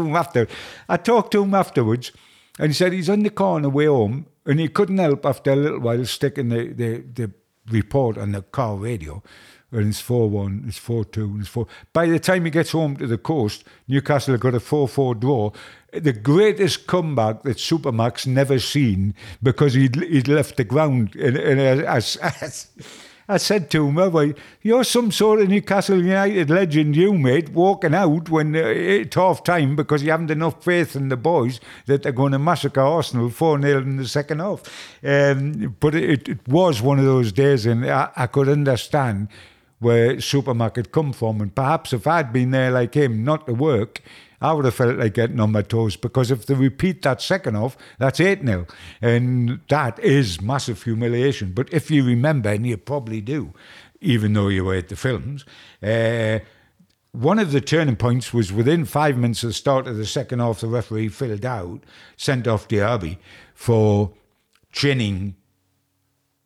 him afterwards. And he said he's on the corner way home. And he couldn't help after a little while sticking the report on the car radio. And it's 4-1, it's 4-2, and it's 4. By the time he gets home to the coast, Newcastle have got a 4-4 draw. The greatest comeback that Supermax never seen, because he'd left the ground. And I said to him, well, you're some sort of Newcastle United legend, you, mate, walking out when it's half-time because you haven't enough faith in the boys that they're going to massacre Arsenal 4-0 in the second half. But it was one of those days, and I could understand where Supermac had come from, and perhaps if I'd been there like him, not to work, I would have felt like getting on my toes, because if they repeat that second half, that's 8-0, and that is massive humiliation. But if you remember, and you probably do, even though you were at the films, one of the turning points was within 5 minutes of the start of the second half, the referee filled out, sent off Diaby for chinning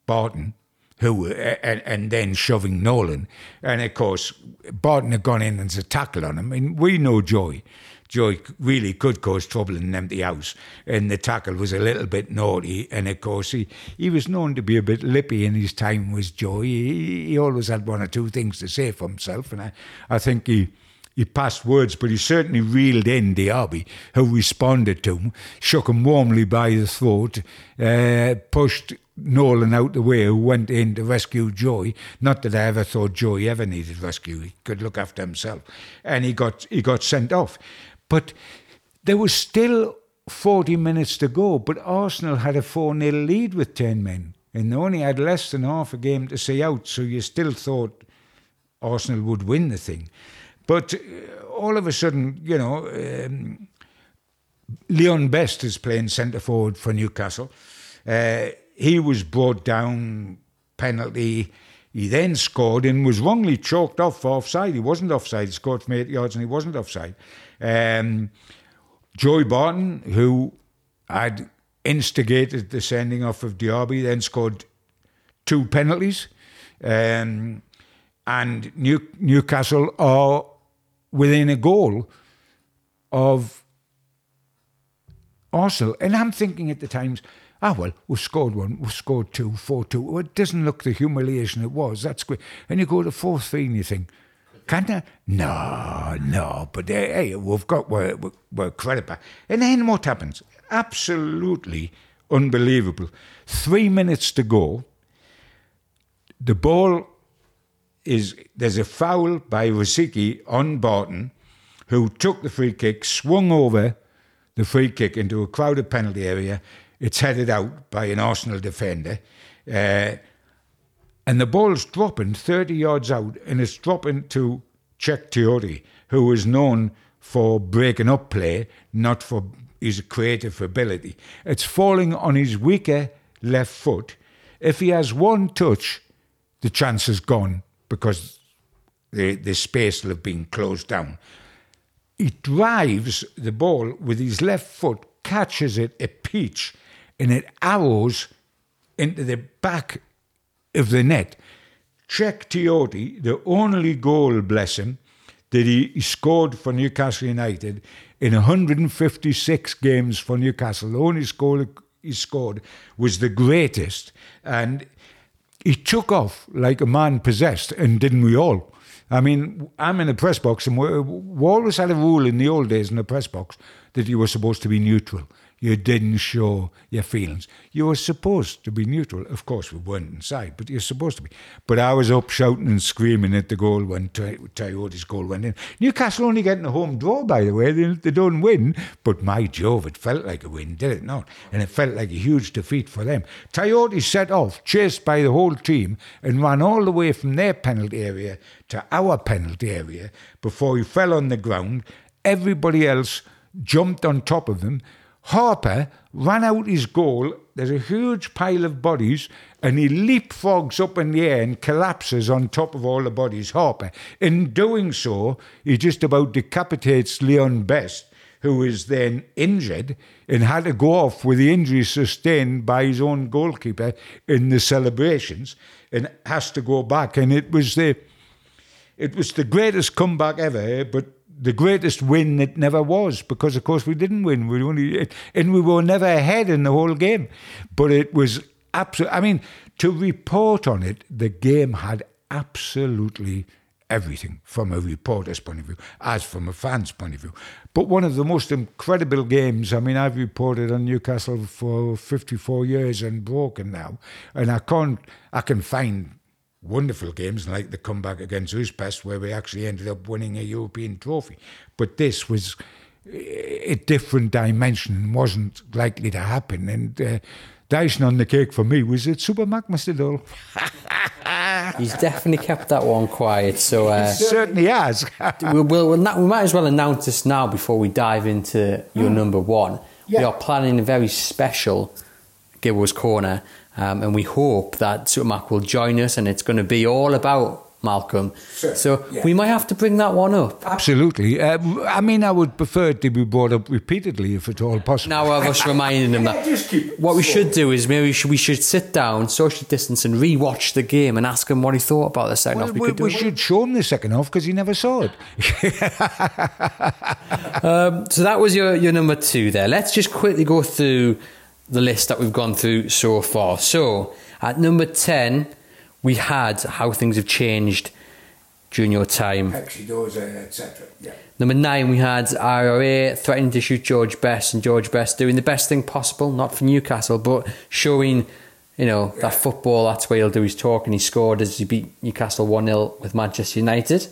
Barton, and then shoving Nolan. And of course, Barton had gone in and a tackle on him. And we know Joey. Joey really could cause trouble in an empty house. And the tackle was a little bit naughty. And of course, he was known to be a bit lippy in his time with Joey. He always had one or two things to say for himself. And I think he passed words, but he certainly reeled in Diaby, who responded to him, shook him warmly by the throat, pushed Nolan out the way, who went in to rescue Joey. Not that I ever thought Joey ever needed rescue. He could look after himself. And he got sent off. But there was still 40 minutes to go, but Arsenal had a 4-0 lead with 10 men, and they only had less than half a game to see out, so you still thought Arsenal would win the thing. But all of a sudden, you know, Leon Best is playing centre-forward for Newcastle. He was brought down, penalty. He then scored and was wrongly chalked off for offside. He wasn't offside. He scored from 8 yards and he wasn't offside. Joey Barton, who had instigated the sending off of Diaby, then scored 2 penalties. And Newcastle are within a goal of Arsenal. And I'm thinking at the times, we've scored 1, we've scored 2, 4-2. Well, it doesn't look the humiliation it was. That's great. And you go to 4-3 and you think, can't I? No. But hey, we're credit back. And then what happens? Absolutely unbelievable. 3 minutes to go. The ball is, there's a foul by Rosicky on Barton, who took the free kick, swung over the free kick into a crowded penalty area. It's headed out by an Arsenal defender. And the ball's dropping 30 yards out, and it's dropping to Czech Teori, who is known for breaking up play, not for his creative ability. It's falling on his weaker left foot. If he has one touch, the chance is gone, because the space will have been closed down. He drives the ball with his left foot, catches it a peach, and it arrows into the back of the net. Czech Teoti, the only goal, bless him, that he scored for Newcastle United in 156 games for Newcastle. The only goal he scored was the greatest. And he took off like a man possessed, and didn't we all? I mean, I'm in the press box, and we always had a rule in the old days in the press box that you were supposed to be neutral. You didn't show your feelings. You were supposed to be neutral. Of course, we weren't inside, but you're supposed to be. But I was up shouting and screaming at the goal when Tyoti's goal went in. Newcastle only getting a home draw, by the way. They don't win, but my Jove, it felt like a win, did it not? And it felt like a huge defeat for them. Tyotis set off, chased by the whole team, and ran all the way from their penalty area to our penalty area before he fell on the ground. Everybody else jumped on top of them. Harper ran out his goal. There's a huge pile of bodies, and he leapfrogs up in the air and collapses on top of all the bodies, Harper. In doing so, he just about decapitates Leon Best, who is then injured and had to go off with the injury sustained by his own goalkeeper in the celebrations, and has to go back. And it was the greatest comeback ever, but the greatest win that never was, because of course we didn't win. We were never ahead in the whole game. But it was absolute. I mean, to report on it, the game had absolutely everything from a reporter's point of view, as from a fan's point of view. But one of the most incredible games, I mean, I've reported on Newcastle for 54 years and broken now, and I can find wonderful games like the comeback against Budapest, where we actually ended up winning a European trophy. But this was a different dimension, wasn't likely to happen. And the icing on the cake for me was at Super Mac, Mr. Dole. He's definitely kept that one quiet. So he certainly has. we might as well announce this now before we dive into your number one. Yeah. We are planning a very special Gibbo's Corner. And we hope that Supermac will join us, and it's going to be all about Malcolm. Sure. So we might have to bring that one up. Absolutely. I mean, I would prefer it to be brought up repeatedly if at all possible. Now I was reminding him that. What we should do is maybe we should sit down, social distance, and re-watch the game and ask him what he thought about the second half. We should show him the second half because he never saw it. So that was your number two there. Let's just quickly go through the list that we've gone through so far. So at number 10, we had how things have changed during your time. Pécsi Dózsa, etc. Yeah. Number 9, we had IRA threatening to shoot George Best, and George Best doing the best thing possible, not for Newcastle, but showing, that football, that's where he'll do his talk, and he scored as he beat Newcastle 1-0 with Manchester United.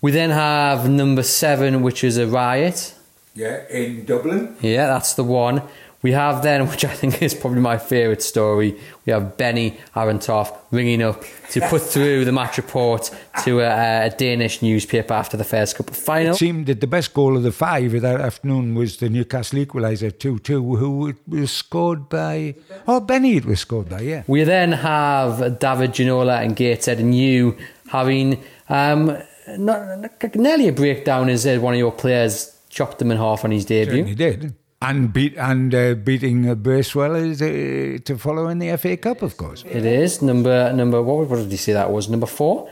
We then have number 7, which is a riot. Yeah, in Dublin. Yeah, that's the one. We have then, which I think is probably my favourite story, we have Benny Arentoft ringing up to put through the match report to a Danish newspaper after the first cup of final. It seemed that the best goal of the five of that afternoon was the Newcastle equaliser 2-2, who was scored by... Oh, Benny it was scored by, yeah. We then have David Ginola and Gateshead, and you having nearly a breakdown as one of your players chopped them in half on his debut. Certainly did. And beating Bracewell to follow in the FA Cup, of course. It is number. What did you say that was? Number 4,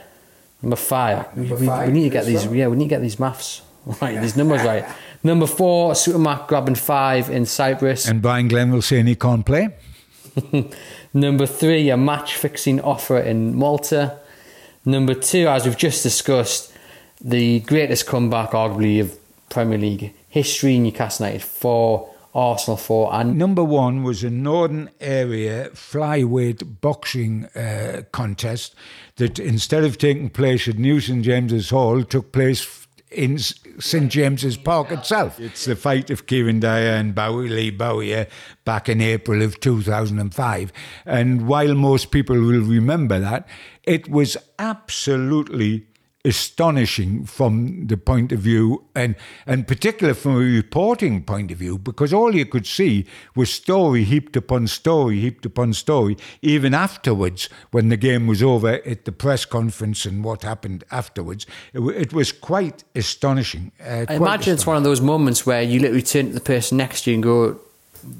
number 5. We need to get these. Yeah, we need to get these maths right. These numbers right. Number 4, Supermac grabbing 5 in Cyprus. And Brian Glenville saying he can't play. Number 3, a match fixing offer in Malta. Number 2, as we've just discussed, the greatest comeback arguably of Premier League history, Newcastle United 4, Arsenal 4, and... Number 1 was a Northern Area flyweight boxing contest that, instead of taking place at New St James's Hall, took place in St James's Park itself. It's the fight of Kieran Dyer and Lee Bowyer back in April of 2005. And while most people will remember that, it was absolutely astonishing from the point of view, and particularly from a reporting point of view, because all you could see was story heaped upon story, even afterwards when the game was over at the press conference and what happened afterwards. It was quite astonishing. I imagine it's one of those moments where you literally turn to the person next to you and go,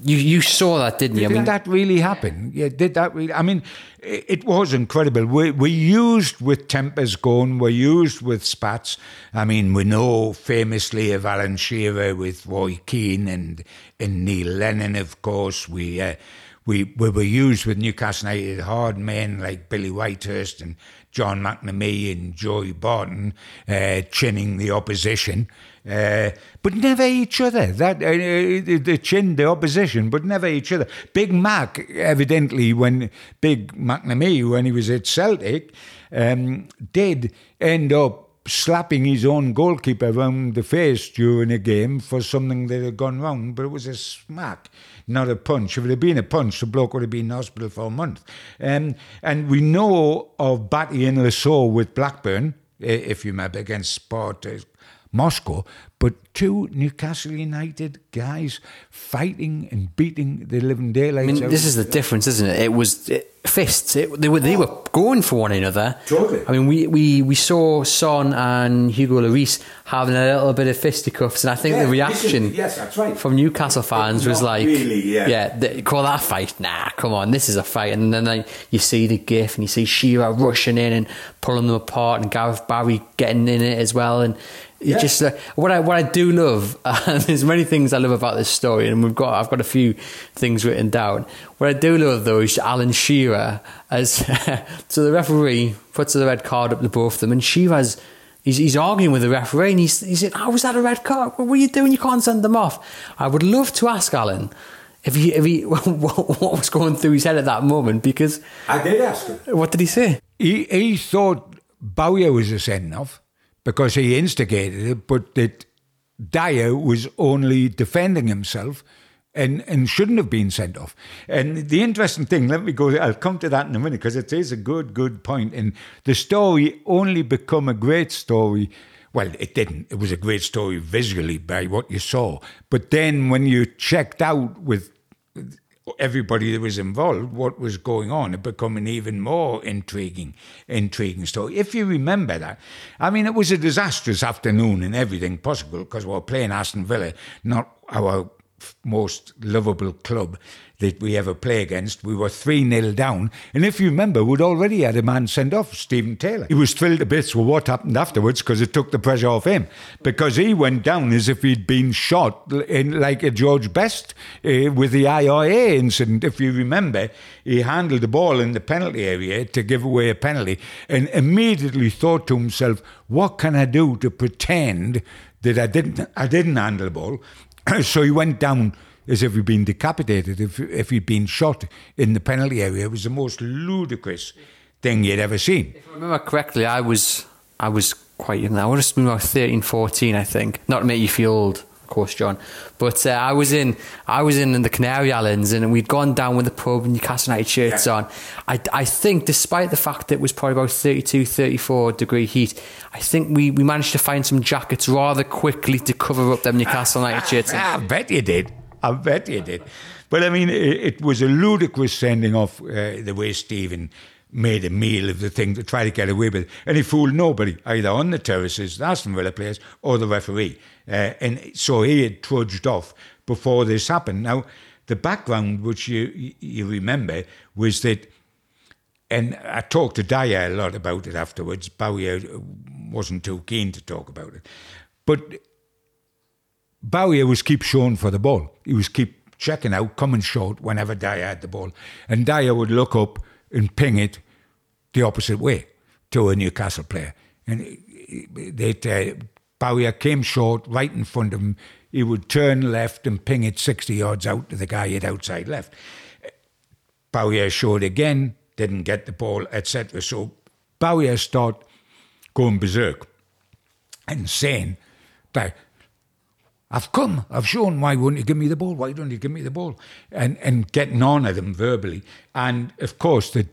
You saw that, didn't you? Did that really happen? Yeah, did that really? I mean, it was incredible. We used with tempers gone. We used with spats. I mean, we know famously of Alan Shearer with Roy Keane and Neil Lennon, of course. We we were used with Newcastle United hard men like Billy Whitehurst and John McNamee and Joey Barton chinning the opposition, but never each other. That they chinned the opposition, but never each other. Big Mac, evidently, when Big McNamee, when he was at Celtic, did end up slapping his own goalkeeper round the face during a game for something that had gone wrong, but it was a smack, not a punch. If it had been a punch, the bloke would have been in hospital for a month. And we know of Batty and Lassalle with Blackburn, if you remember, against Spartak Moscow, but two Newcastle United guys fighting and beating the living daylights. I mean, this is the difference, isn't it? It was fists. They were going for one another. Totally. I mean, we saw Son and Hugo Lloris having a little bit of fisticuffs, and I think the reaction from Newcastle fans was like, really, call that a fight? Nah, come on, this is a fight. And then you see the gif and you see Shearer rushing in and pulling them apart, and Gareth Barry getting in it as well, and just what I do love, and there's many things I love about this story, and I've got a few things written down. What I do love though is Alan Shearer, as so the referee puts the red card up to both of them, and Shearer's he's arguing with the referee, and he said, "Oh, was that a red card? What were you doing? You can't send them off." I would love to ask Alan if he what was going through his head at that moment, because I did ask him. What did he say? He thought Bowyer was a send off, because he instigated it, but that Dyer was only defending himself and shouldn't have been sent off. And the interesting thing, I'll come to that in a minute, because it is a good point. And the story only become a great story. Well, it didn't. It was a great story visually by what you saw. But then when you checked out with everybody that was involved, what was going on, it became an even more intriguing story, if you remember that. I mean, it was a disastrous afternoon in everything possible, because we were playing Aston Villa, not our most lovable club that we ever play against. We were 3-0 down, and if you remember, we'd already had a man sent off, Stephen Taylor. He was thrilled to bits with what happened afterwards, because it took the pressure off him, because he went down as if he'd been shot, in like a George Best with the IRA incident. If you remember, he handled the ball in the penalty area to give away a penalty, and immediately thought to himself, what can I do to pretend that I didn't handle the ball? So he went down as if he'd been decapitated, if he'd been shot in the penalty area. It was the most ludicrous thing you'd ever seen. If I remember correctly, I was quite young. I would have been about 13, 14, I think. Not to make you feel old, of course, John. But I was in the Canary Islands, and we'd gone down with the pub and Newcastle United shirts on. I think, despite the fact that it was probably about 32, 34 degree heat, I think we managed to find some jackets rather quickly to cover up them Newcastle United shirts. I bet you did. But I mean, it was a ludicrous sending off, the way Stephen made a meal of the thing to try to get away with it. And he fooled nobody, either on the terraces, the Aston Villa players, or the referee. And so he had trudged off before this happened. Now, the background, which you remember, was that, and I talked to Dyer a lot about it afterwards. Bowyer wasn't too keen to talk about it. But Bowyer was keep showing for the ball. He was keep checking out, coming short whenever Dyer had the ball. And Dyer would look up and ping it the opposite way to a Newcastle player. And Bowyer came short right in front of him. He would turn left and ping it 60 yards out to the guy at outside left. Bowyer showed again, didn't get the ball, etc. So Bowyer started going berserk and saying, I've shown, why won't you give me the ball? Why don't you give me the ball? And getting on at them verbally. And, of course, the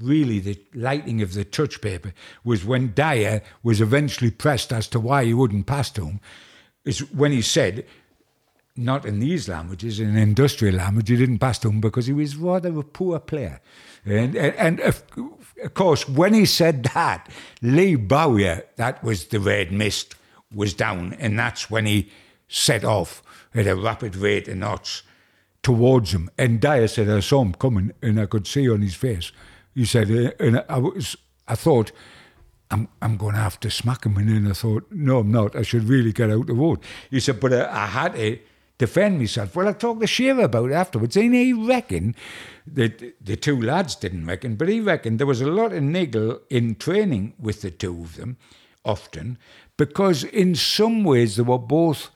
lighting of the touch paper was when Dyer was eventually pressed as to why he wouldn't pass to him, is when he said, not in these languages, in industrial language, he didn't pass to him because he was rather a poor player. And of course, when he said that, Lee Bowyer, that was the red mist, was down, and that's when he set off at a rapid rate of knots towards him. And Dyer said, I saw him coming and I could see on his face. He said, and I thought, I'm going to have to smack him. And then I thought, no, I'm not. I should really get out the road. He said, but I had to defend myself. Well, I talked to Shearer about it afterwards, and he reckoned, the two lads didn't reckon, but he reckoned there was a lot of niggle in training with the two of them, often, because in some ways they were both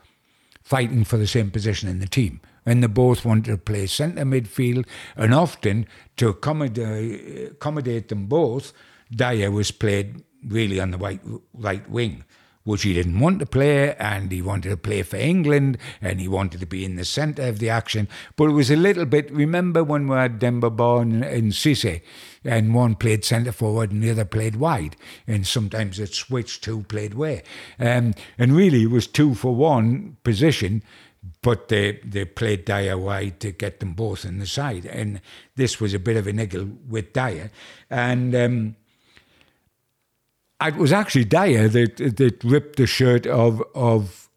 fighting for the same position in the team. And they both wanted to play centre midfield, and often to accommodate them both, Dyer was played really on the right wing, which he didn't want to play, and he wanted to play for England, and he wanted to be in the centre of the action. But it was a little bit, remember when we had Demba and Cisse, and one played centre forward and the other played wide, and sometimes it switched who played where. And really it was 2-for-1 position, but they played Dyer wide to get them both in the side. And this was a bit of a niggle with Dyer. And it was actually Dyer that ripped the shirt of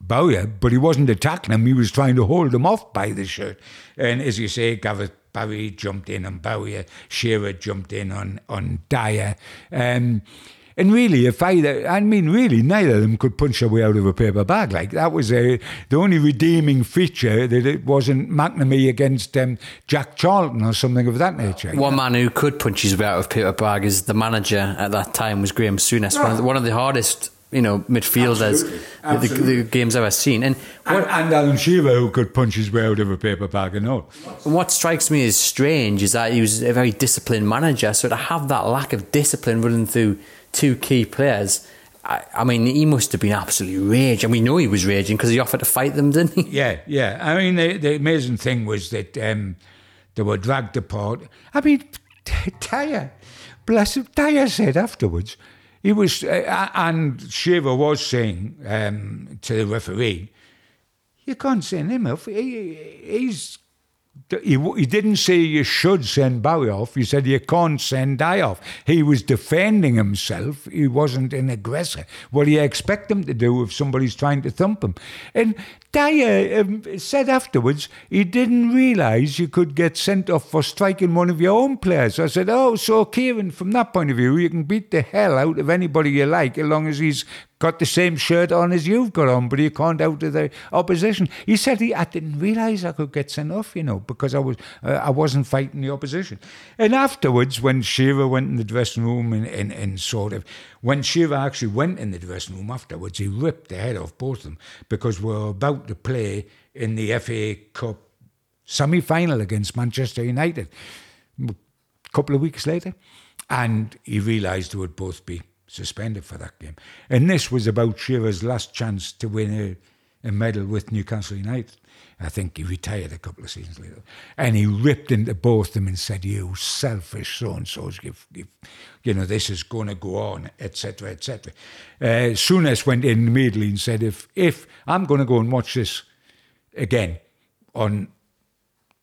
Bowyer, but he wasn't attacking him. He was trying to hold him off by the shirt. And as you say, Gareth Barry jumped in on Bowyer. Shearer jumped in on Dyer. And really, neither of them could punch their way out of a paper bag. Like, that was the only redeeming feature, that it wasn't McNamee against Jack Charlton or something of that nature. One man who could punch his way out of a paper bag is the manager at that time, was Graham Souness, one of the hardest, midfielders the game's ever seen. And Alan Shearer, who could punch his way out of a paper bag and all. What strikes me as strange is that he was a very disciplined manager, so to have that lack of discipline running through two key players, I mean, he must have been absolutely raging. And we know he was raging because he offered to fight them, didn't he? Yeah. I mean, the amazing thing was that they were dragged apart. I mean, Dyer, bless him, Dyer said afterwards, he was, and Shearer was saying to the referee, you can't send him off. He didn't say you should send Bowie off. He said you can't send Dyer off. He was defending himself. He wasn't an aggressor. What do you expect him to do if somebody's trying to thump him? And Dyer said afterwards he didn't realise you could get sent off for striking one of your own players. So I said, so Kieran, from that point of view, you can beat the hell out of anybody you like as long as he's got the same shirt on as you've got on, but you can't out of the opposition. He said, I didn't realise I could get sent off, because I wasn't fighting the opposition. And afterwards, when Shearer went in the dressing room when Shearer actually went in the dressing room afterwards, he ripped the head off both of them, because we were about to play in the FA Cup semi-final against Manchester United a couple of weeks later, and he realised they would both be suspended for that game. And this was about Shearer's last chance to win a medal with Newcastle United. I think he retired a couple of seasons later. And he ripped into both of them and said, you selfish so-and-so's, this is going to go on, etc., etc. Souness went in immediately and said, if I'm going to go and watch this again on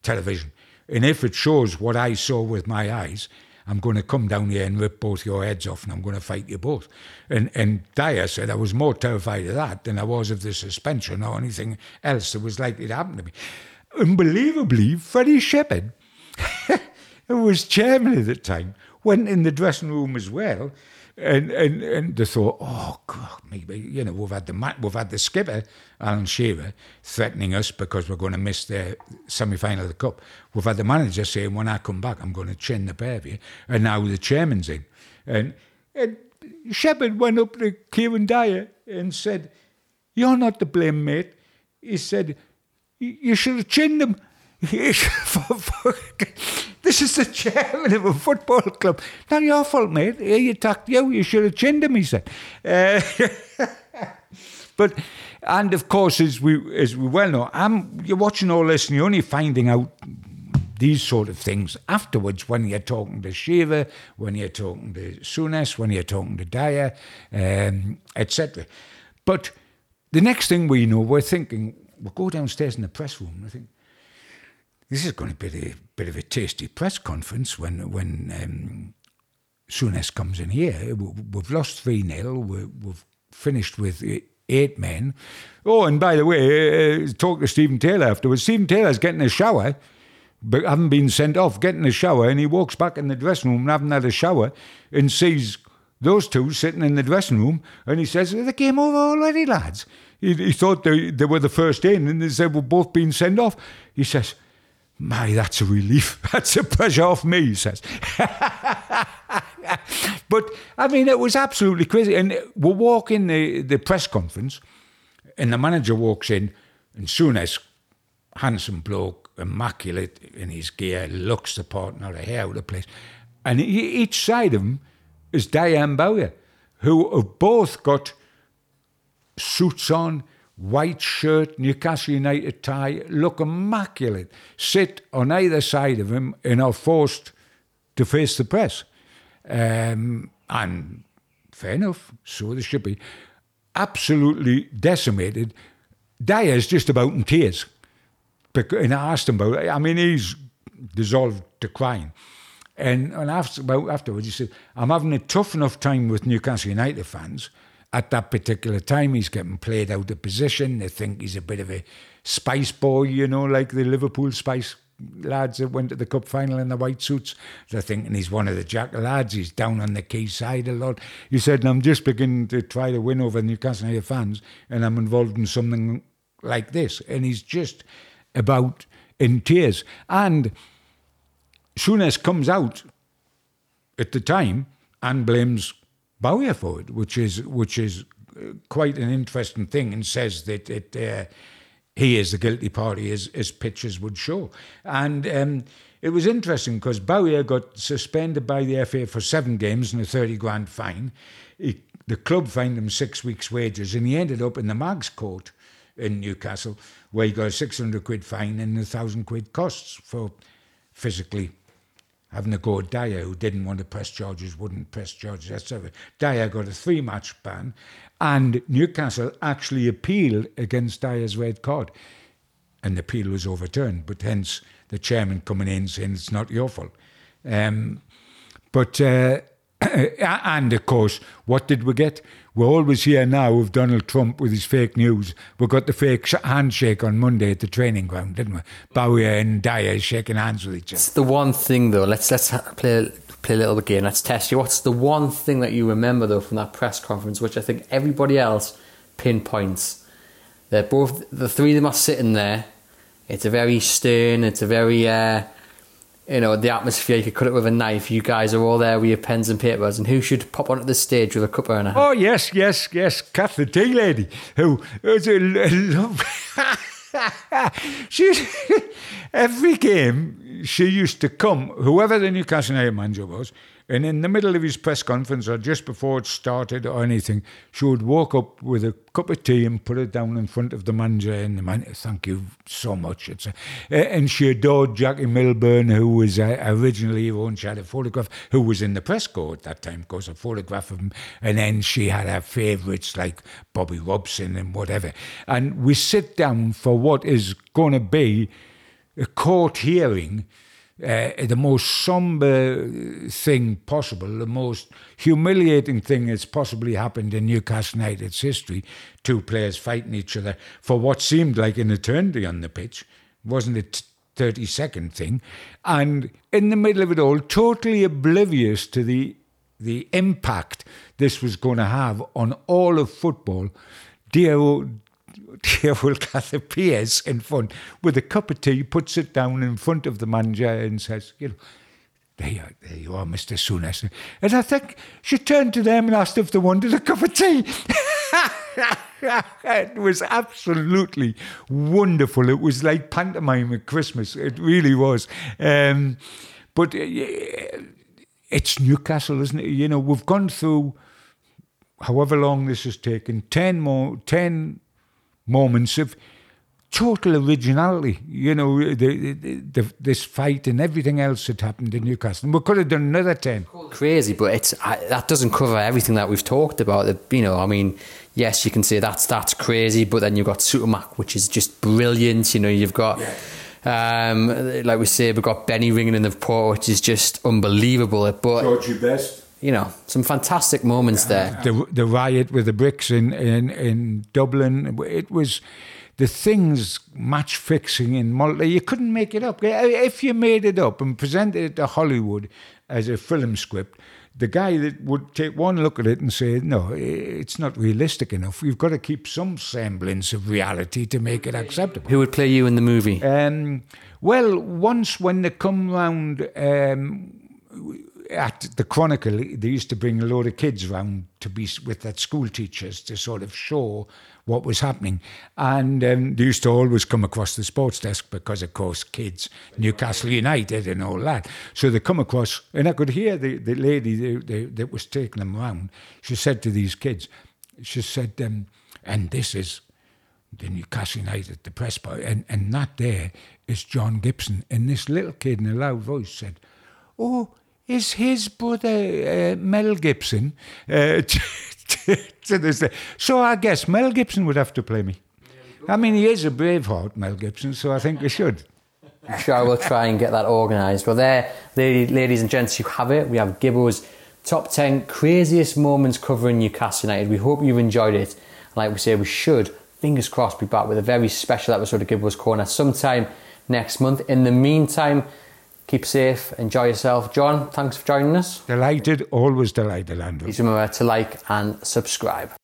television, and if it shows what I saw with my eyes, I'm going to come down here and rip both your heads off, and I'm going to fight you both. And Dyer said, I was more terrified of that than I was of the suspension or anything else that was likely to happen to me. Unbelievably, Freddie Shepherd, who was chairman at the time, went in the dressing room as well, and they thought, oh God, maybe we've had the skipper Alan Shearer threatening us because we're going to miss the semi-final of the cup. We've had the manager saying, when I come back, I'm going to chin the pair of you, and now the chairman's in. And Shepherd went up to Kieran Dyer and said, you're not to blame, mate. He said, you should have chinned him. This is the chairman of a football club. Not your fault, mate. He attacked you. You should have chinned him, he said. And of course, as we well know, you're watching all this and you're only finding out these sort of things afterwards, when you're talking to Shearer, when you're talking to Souness, when you're talking to Dyer, etc. But the next thing we know, we'll go downstairs in the press room, I think, this is going to be a bit of a tasty press conference when Souness comes in here. We've lost 3-0. We've finished with 8 men. Oh, and by the way, talk to Stephen Taylor afterwards. Stephen Taylor's getting a shower, but haven't been sent off, getting a shower, and he walks back in the dressing room and haven't had a shower and sees those two sitting in the dressing room, and he says, the game over already, lads. He thought they were the first in, and they said, we're both being sent off. He says, my, that's a relief. That's a pressure off me, he says. But, I mean, it was absolutely crazy. And we're walking the press conference, and the manager walks in, and Souness, handsome bloke, immaculate in his gear, looks the part, not a hair out of place. And each side of him is Dyer and Bowyer, who have both got suits on, white shirt, Newcastle United tie, look immaculate, sit on either side of him and are forced to face the press. And fair enough, so they should be. Absolutely decimated. Dyer's just about in tears. And I asked him about it. I mean, he's dissolved to crying. And afterwards, he said, I'm having a tough enough time with Newcastle United fans. At that particular time, he's getting played out of position. They think he's a bit of a Spice Boy, you know, like the Liverpool Spice lads that went to the cup final in the white suits. They're thinking he's one of the Jack lads. He's down on the key side a lot. He said, and I'm just beginning to try to win over Newcastle United fans, and I'm involved in something like this. And he's just about in tears. And Souness comes out at the time and blames Bowyer for it, which is quite an interesting thing, and says that he is the guilty party, as pictures would show. And it was interesting because Bowyer got suspended by the FA for 7 games and a $30,000 fine. The club fined him 6 weeks' wages, and he ended up in the Mags Court in Newcastle, where he got a £600 fine and £1,000 costs for physically having a go at Dyer, who didn't want to press charges, wouldn't press charges, etc. Dyer got a 3-match ban, and Newcastle actually appealed against Dyer's red card, and the appeal was overturned, but hence the chairman coming in saying it's not your fault. And of course, what did we get? We're always here now with Donald Trump with his fake news. We got the fake handshake on Monday at the training ground, didn't we? Bowyer and Dyer shaking hands with each other. It's the one thing, though. Let's play a little game. Let's test you. What's the one thing that you remember, though, from that press conference, which I think everybody else pinpoints? They're both, the three of them are sitting there. It's a very stern, it's a very... you know, the atmosphere, you could cut it with a knife. You guys are all there with your pens and papers. And who should pop onto the stage with a cup and a hand? Oh, yes. Kath, the tea lady, who is a love. Every game, she used to come, whoever the Newcastle United manager was, and in the middle of his press conference or just before it started or anything, she would walk up with a cup of tea and put it down in front of the manager, and the manager, thank you so much. And she adored Jackie Milburn, who was originally she had a photograph, who was in the press corps at that time, of course, a photograph of him. And then she had her favourites like Bobby Robson and whatever. And we sit down for what is going to be a court hearing, the most sombre thing possible, the most humiliating thing that's possibly happened in Newcastle United's history. 2 players fighting each other for what seemed like an eternity on the pitch. It wasn't a 30-second thing. And in the middle of it all, totally oblivious to the impact this was going to have on all of football, dear old Kath appears in front with a cup of tea, puts it down in front of the manager and says, you know, there you are, Mr. Souness. And I think she turned to them and asked if they wanted a cup of tea. It was absolutely wonderful. It was like pantomime at Christmas. It really was. But it's Newcastle, isn't it? You know, we've gone through, however long this has taken, 10 moments of total originality, you know, this fight and everything else that happened in Newcastle. We could have done another 10. Crazy, but that doesn't cover everything that we've talked about. You know, I mean, yes, you can say that's crazy, but then you've got Supermac, which is just brilliant. You know, you've got, like we say, we've got Benny ringing in the port, which is just unbelievable. But George Best. You know, some fantastic moments there. The riot with the bricks in Dublin. It was the things, match fixing in Malta. You couldn't make it up. If you made it up and presented it to Hollywood as a film script, the guy that would take one look at it and say, no, it's not realistic enough. We've got to keep some semblance of reality to make it acceptable. Who would play you in the movie? Well, once when they come round at the Chronicle, they used to bring a load of kids round to be with their school teachers to sort of show what was happening. And they used to always come across the sports desk because, of course, kids, Newcastle United and all that. So they come across, and I could hear the lady that was taking them round. She said to these kids, she said, and this is the Newcastle United, the press boy, and that there is John Gibson. And this little kid in a loud voice said, oh, is his brother Mel Gibson to this day. So I guess Mel Gibson would have to play me. I mean, he is a braveheart, Mel Gibson, so I think we should. I'm sure I will try and get that organised. Well, there, ladies and gents, you have it. We have Gibbo's Top 10 Craziest Moments covering Newcastle United. We hope you've enjoyed it. Like we say, we should, fingers crossed, be back with a very special episode of Gibbo's Corner sometime next month. In the meantime, keep safe, enjoy yourself. John, thanks for joining us. Delighted, always delighted, Andrew. Please remember to like and subscribe.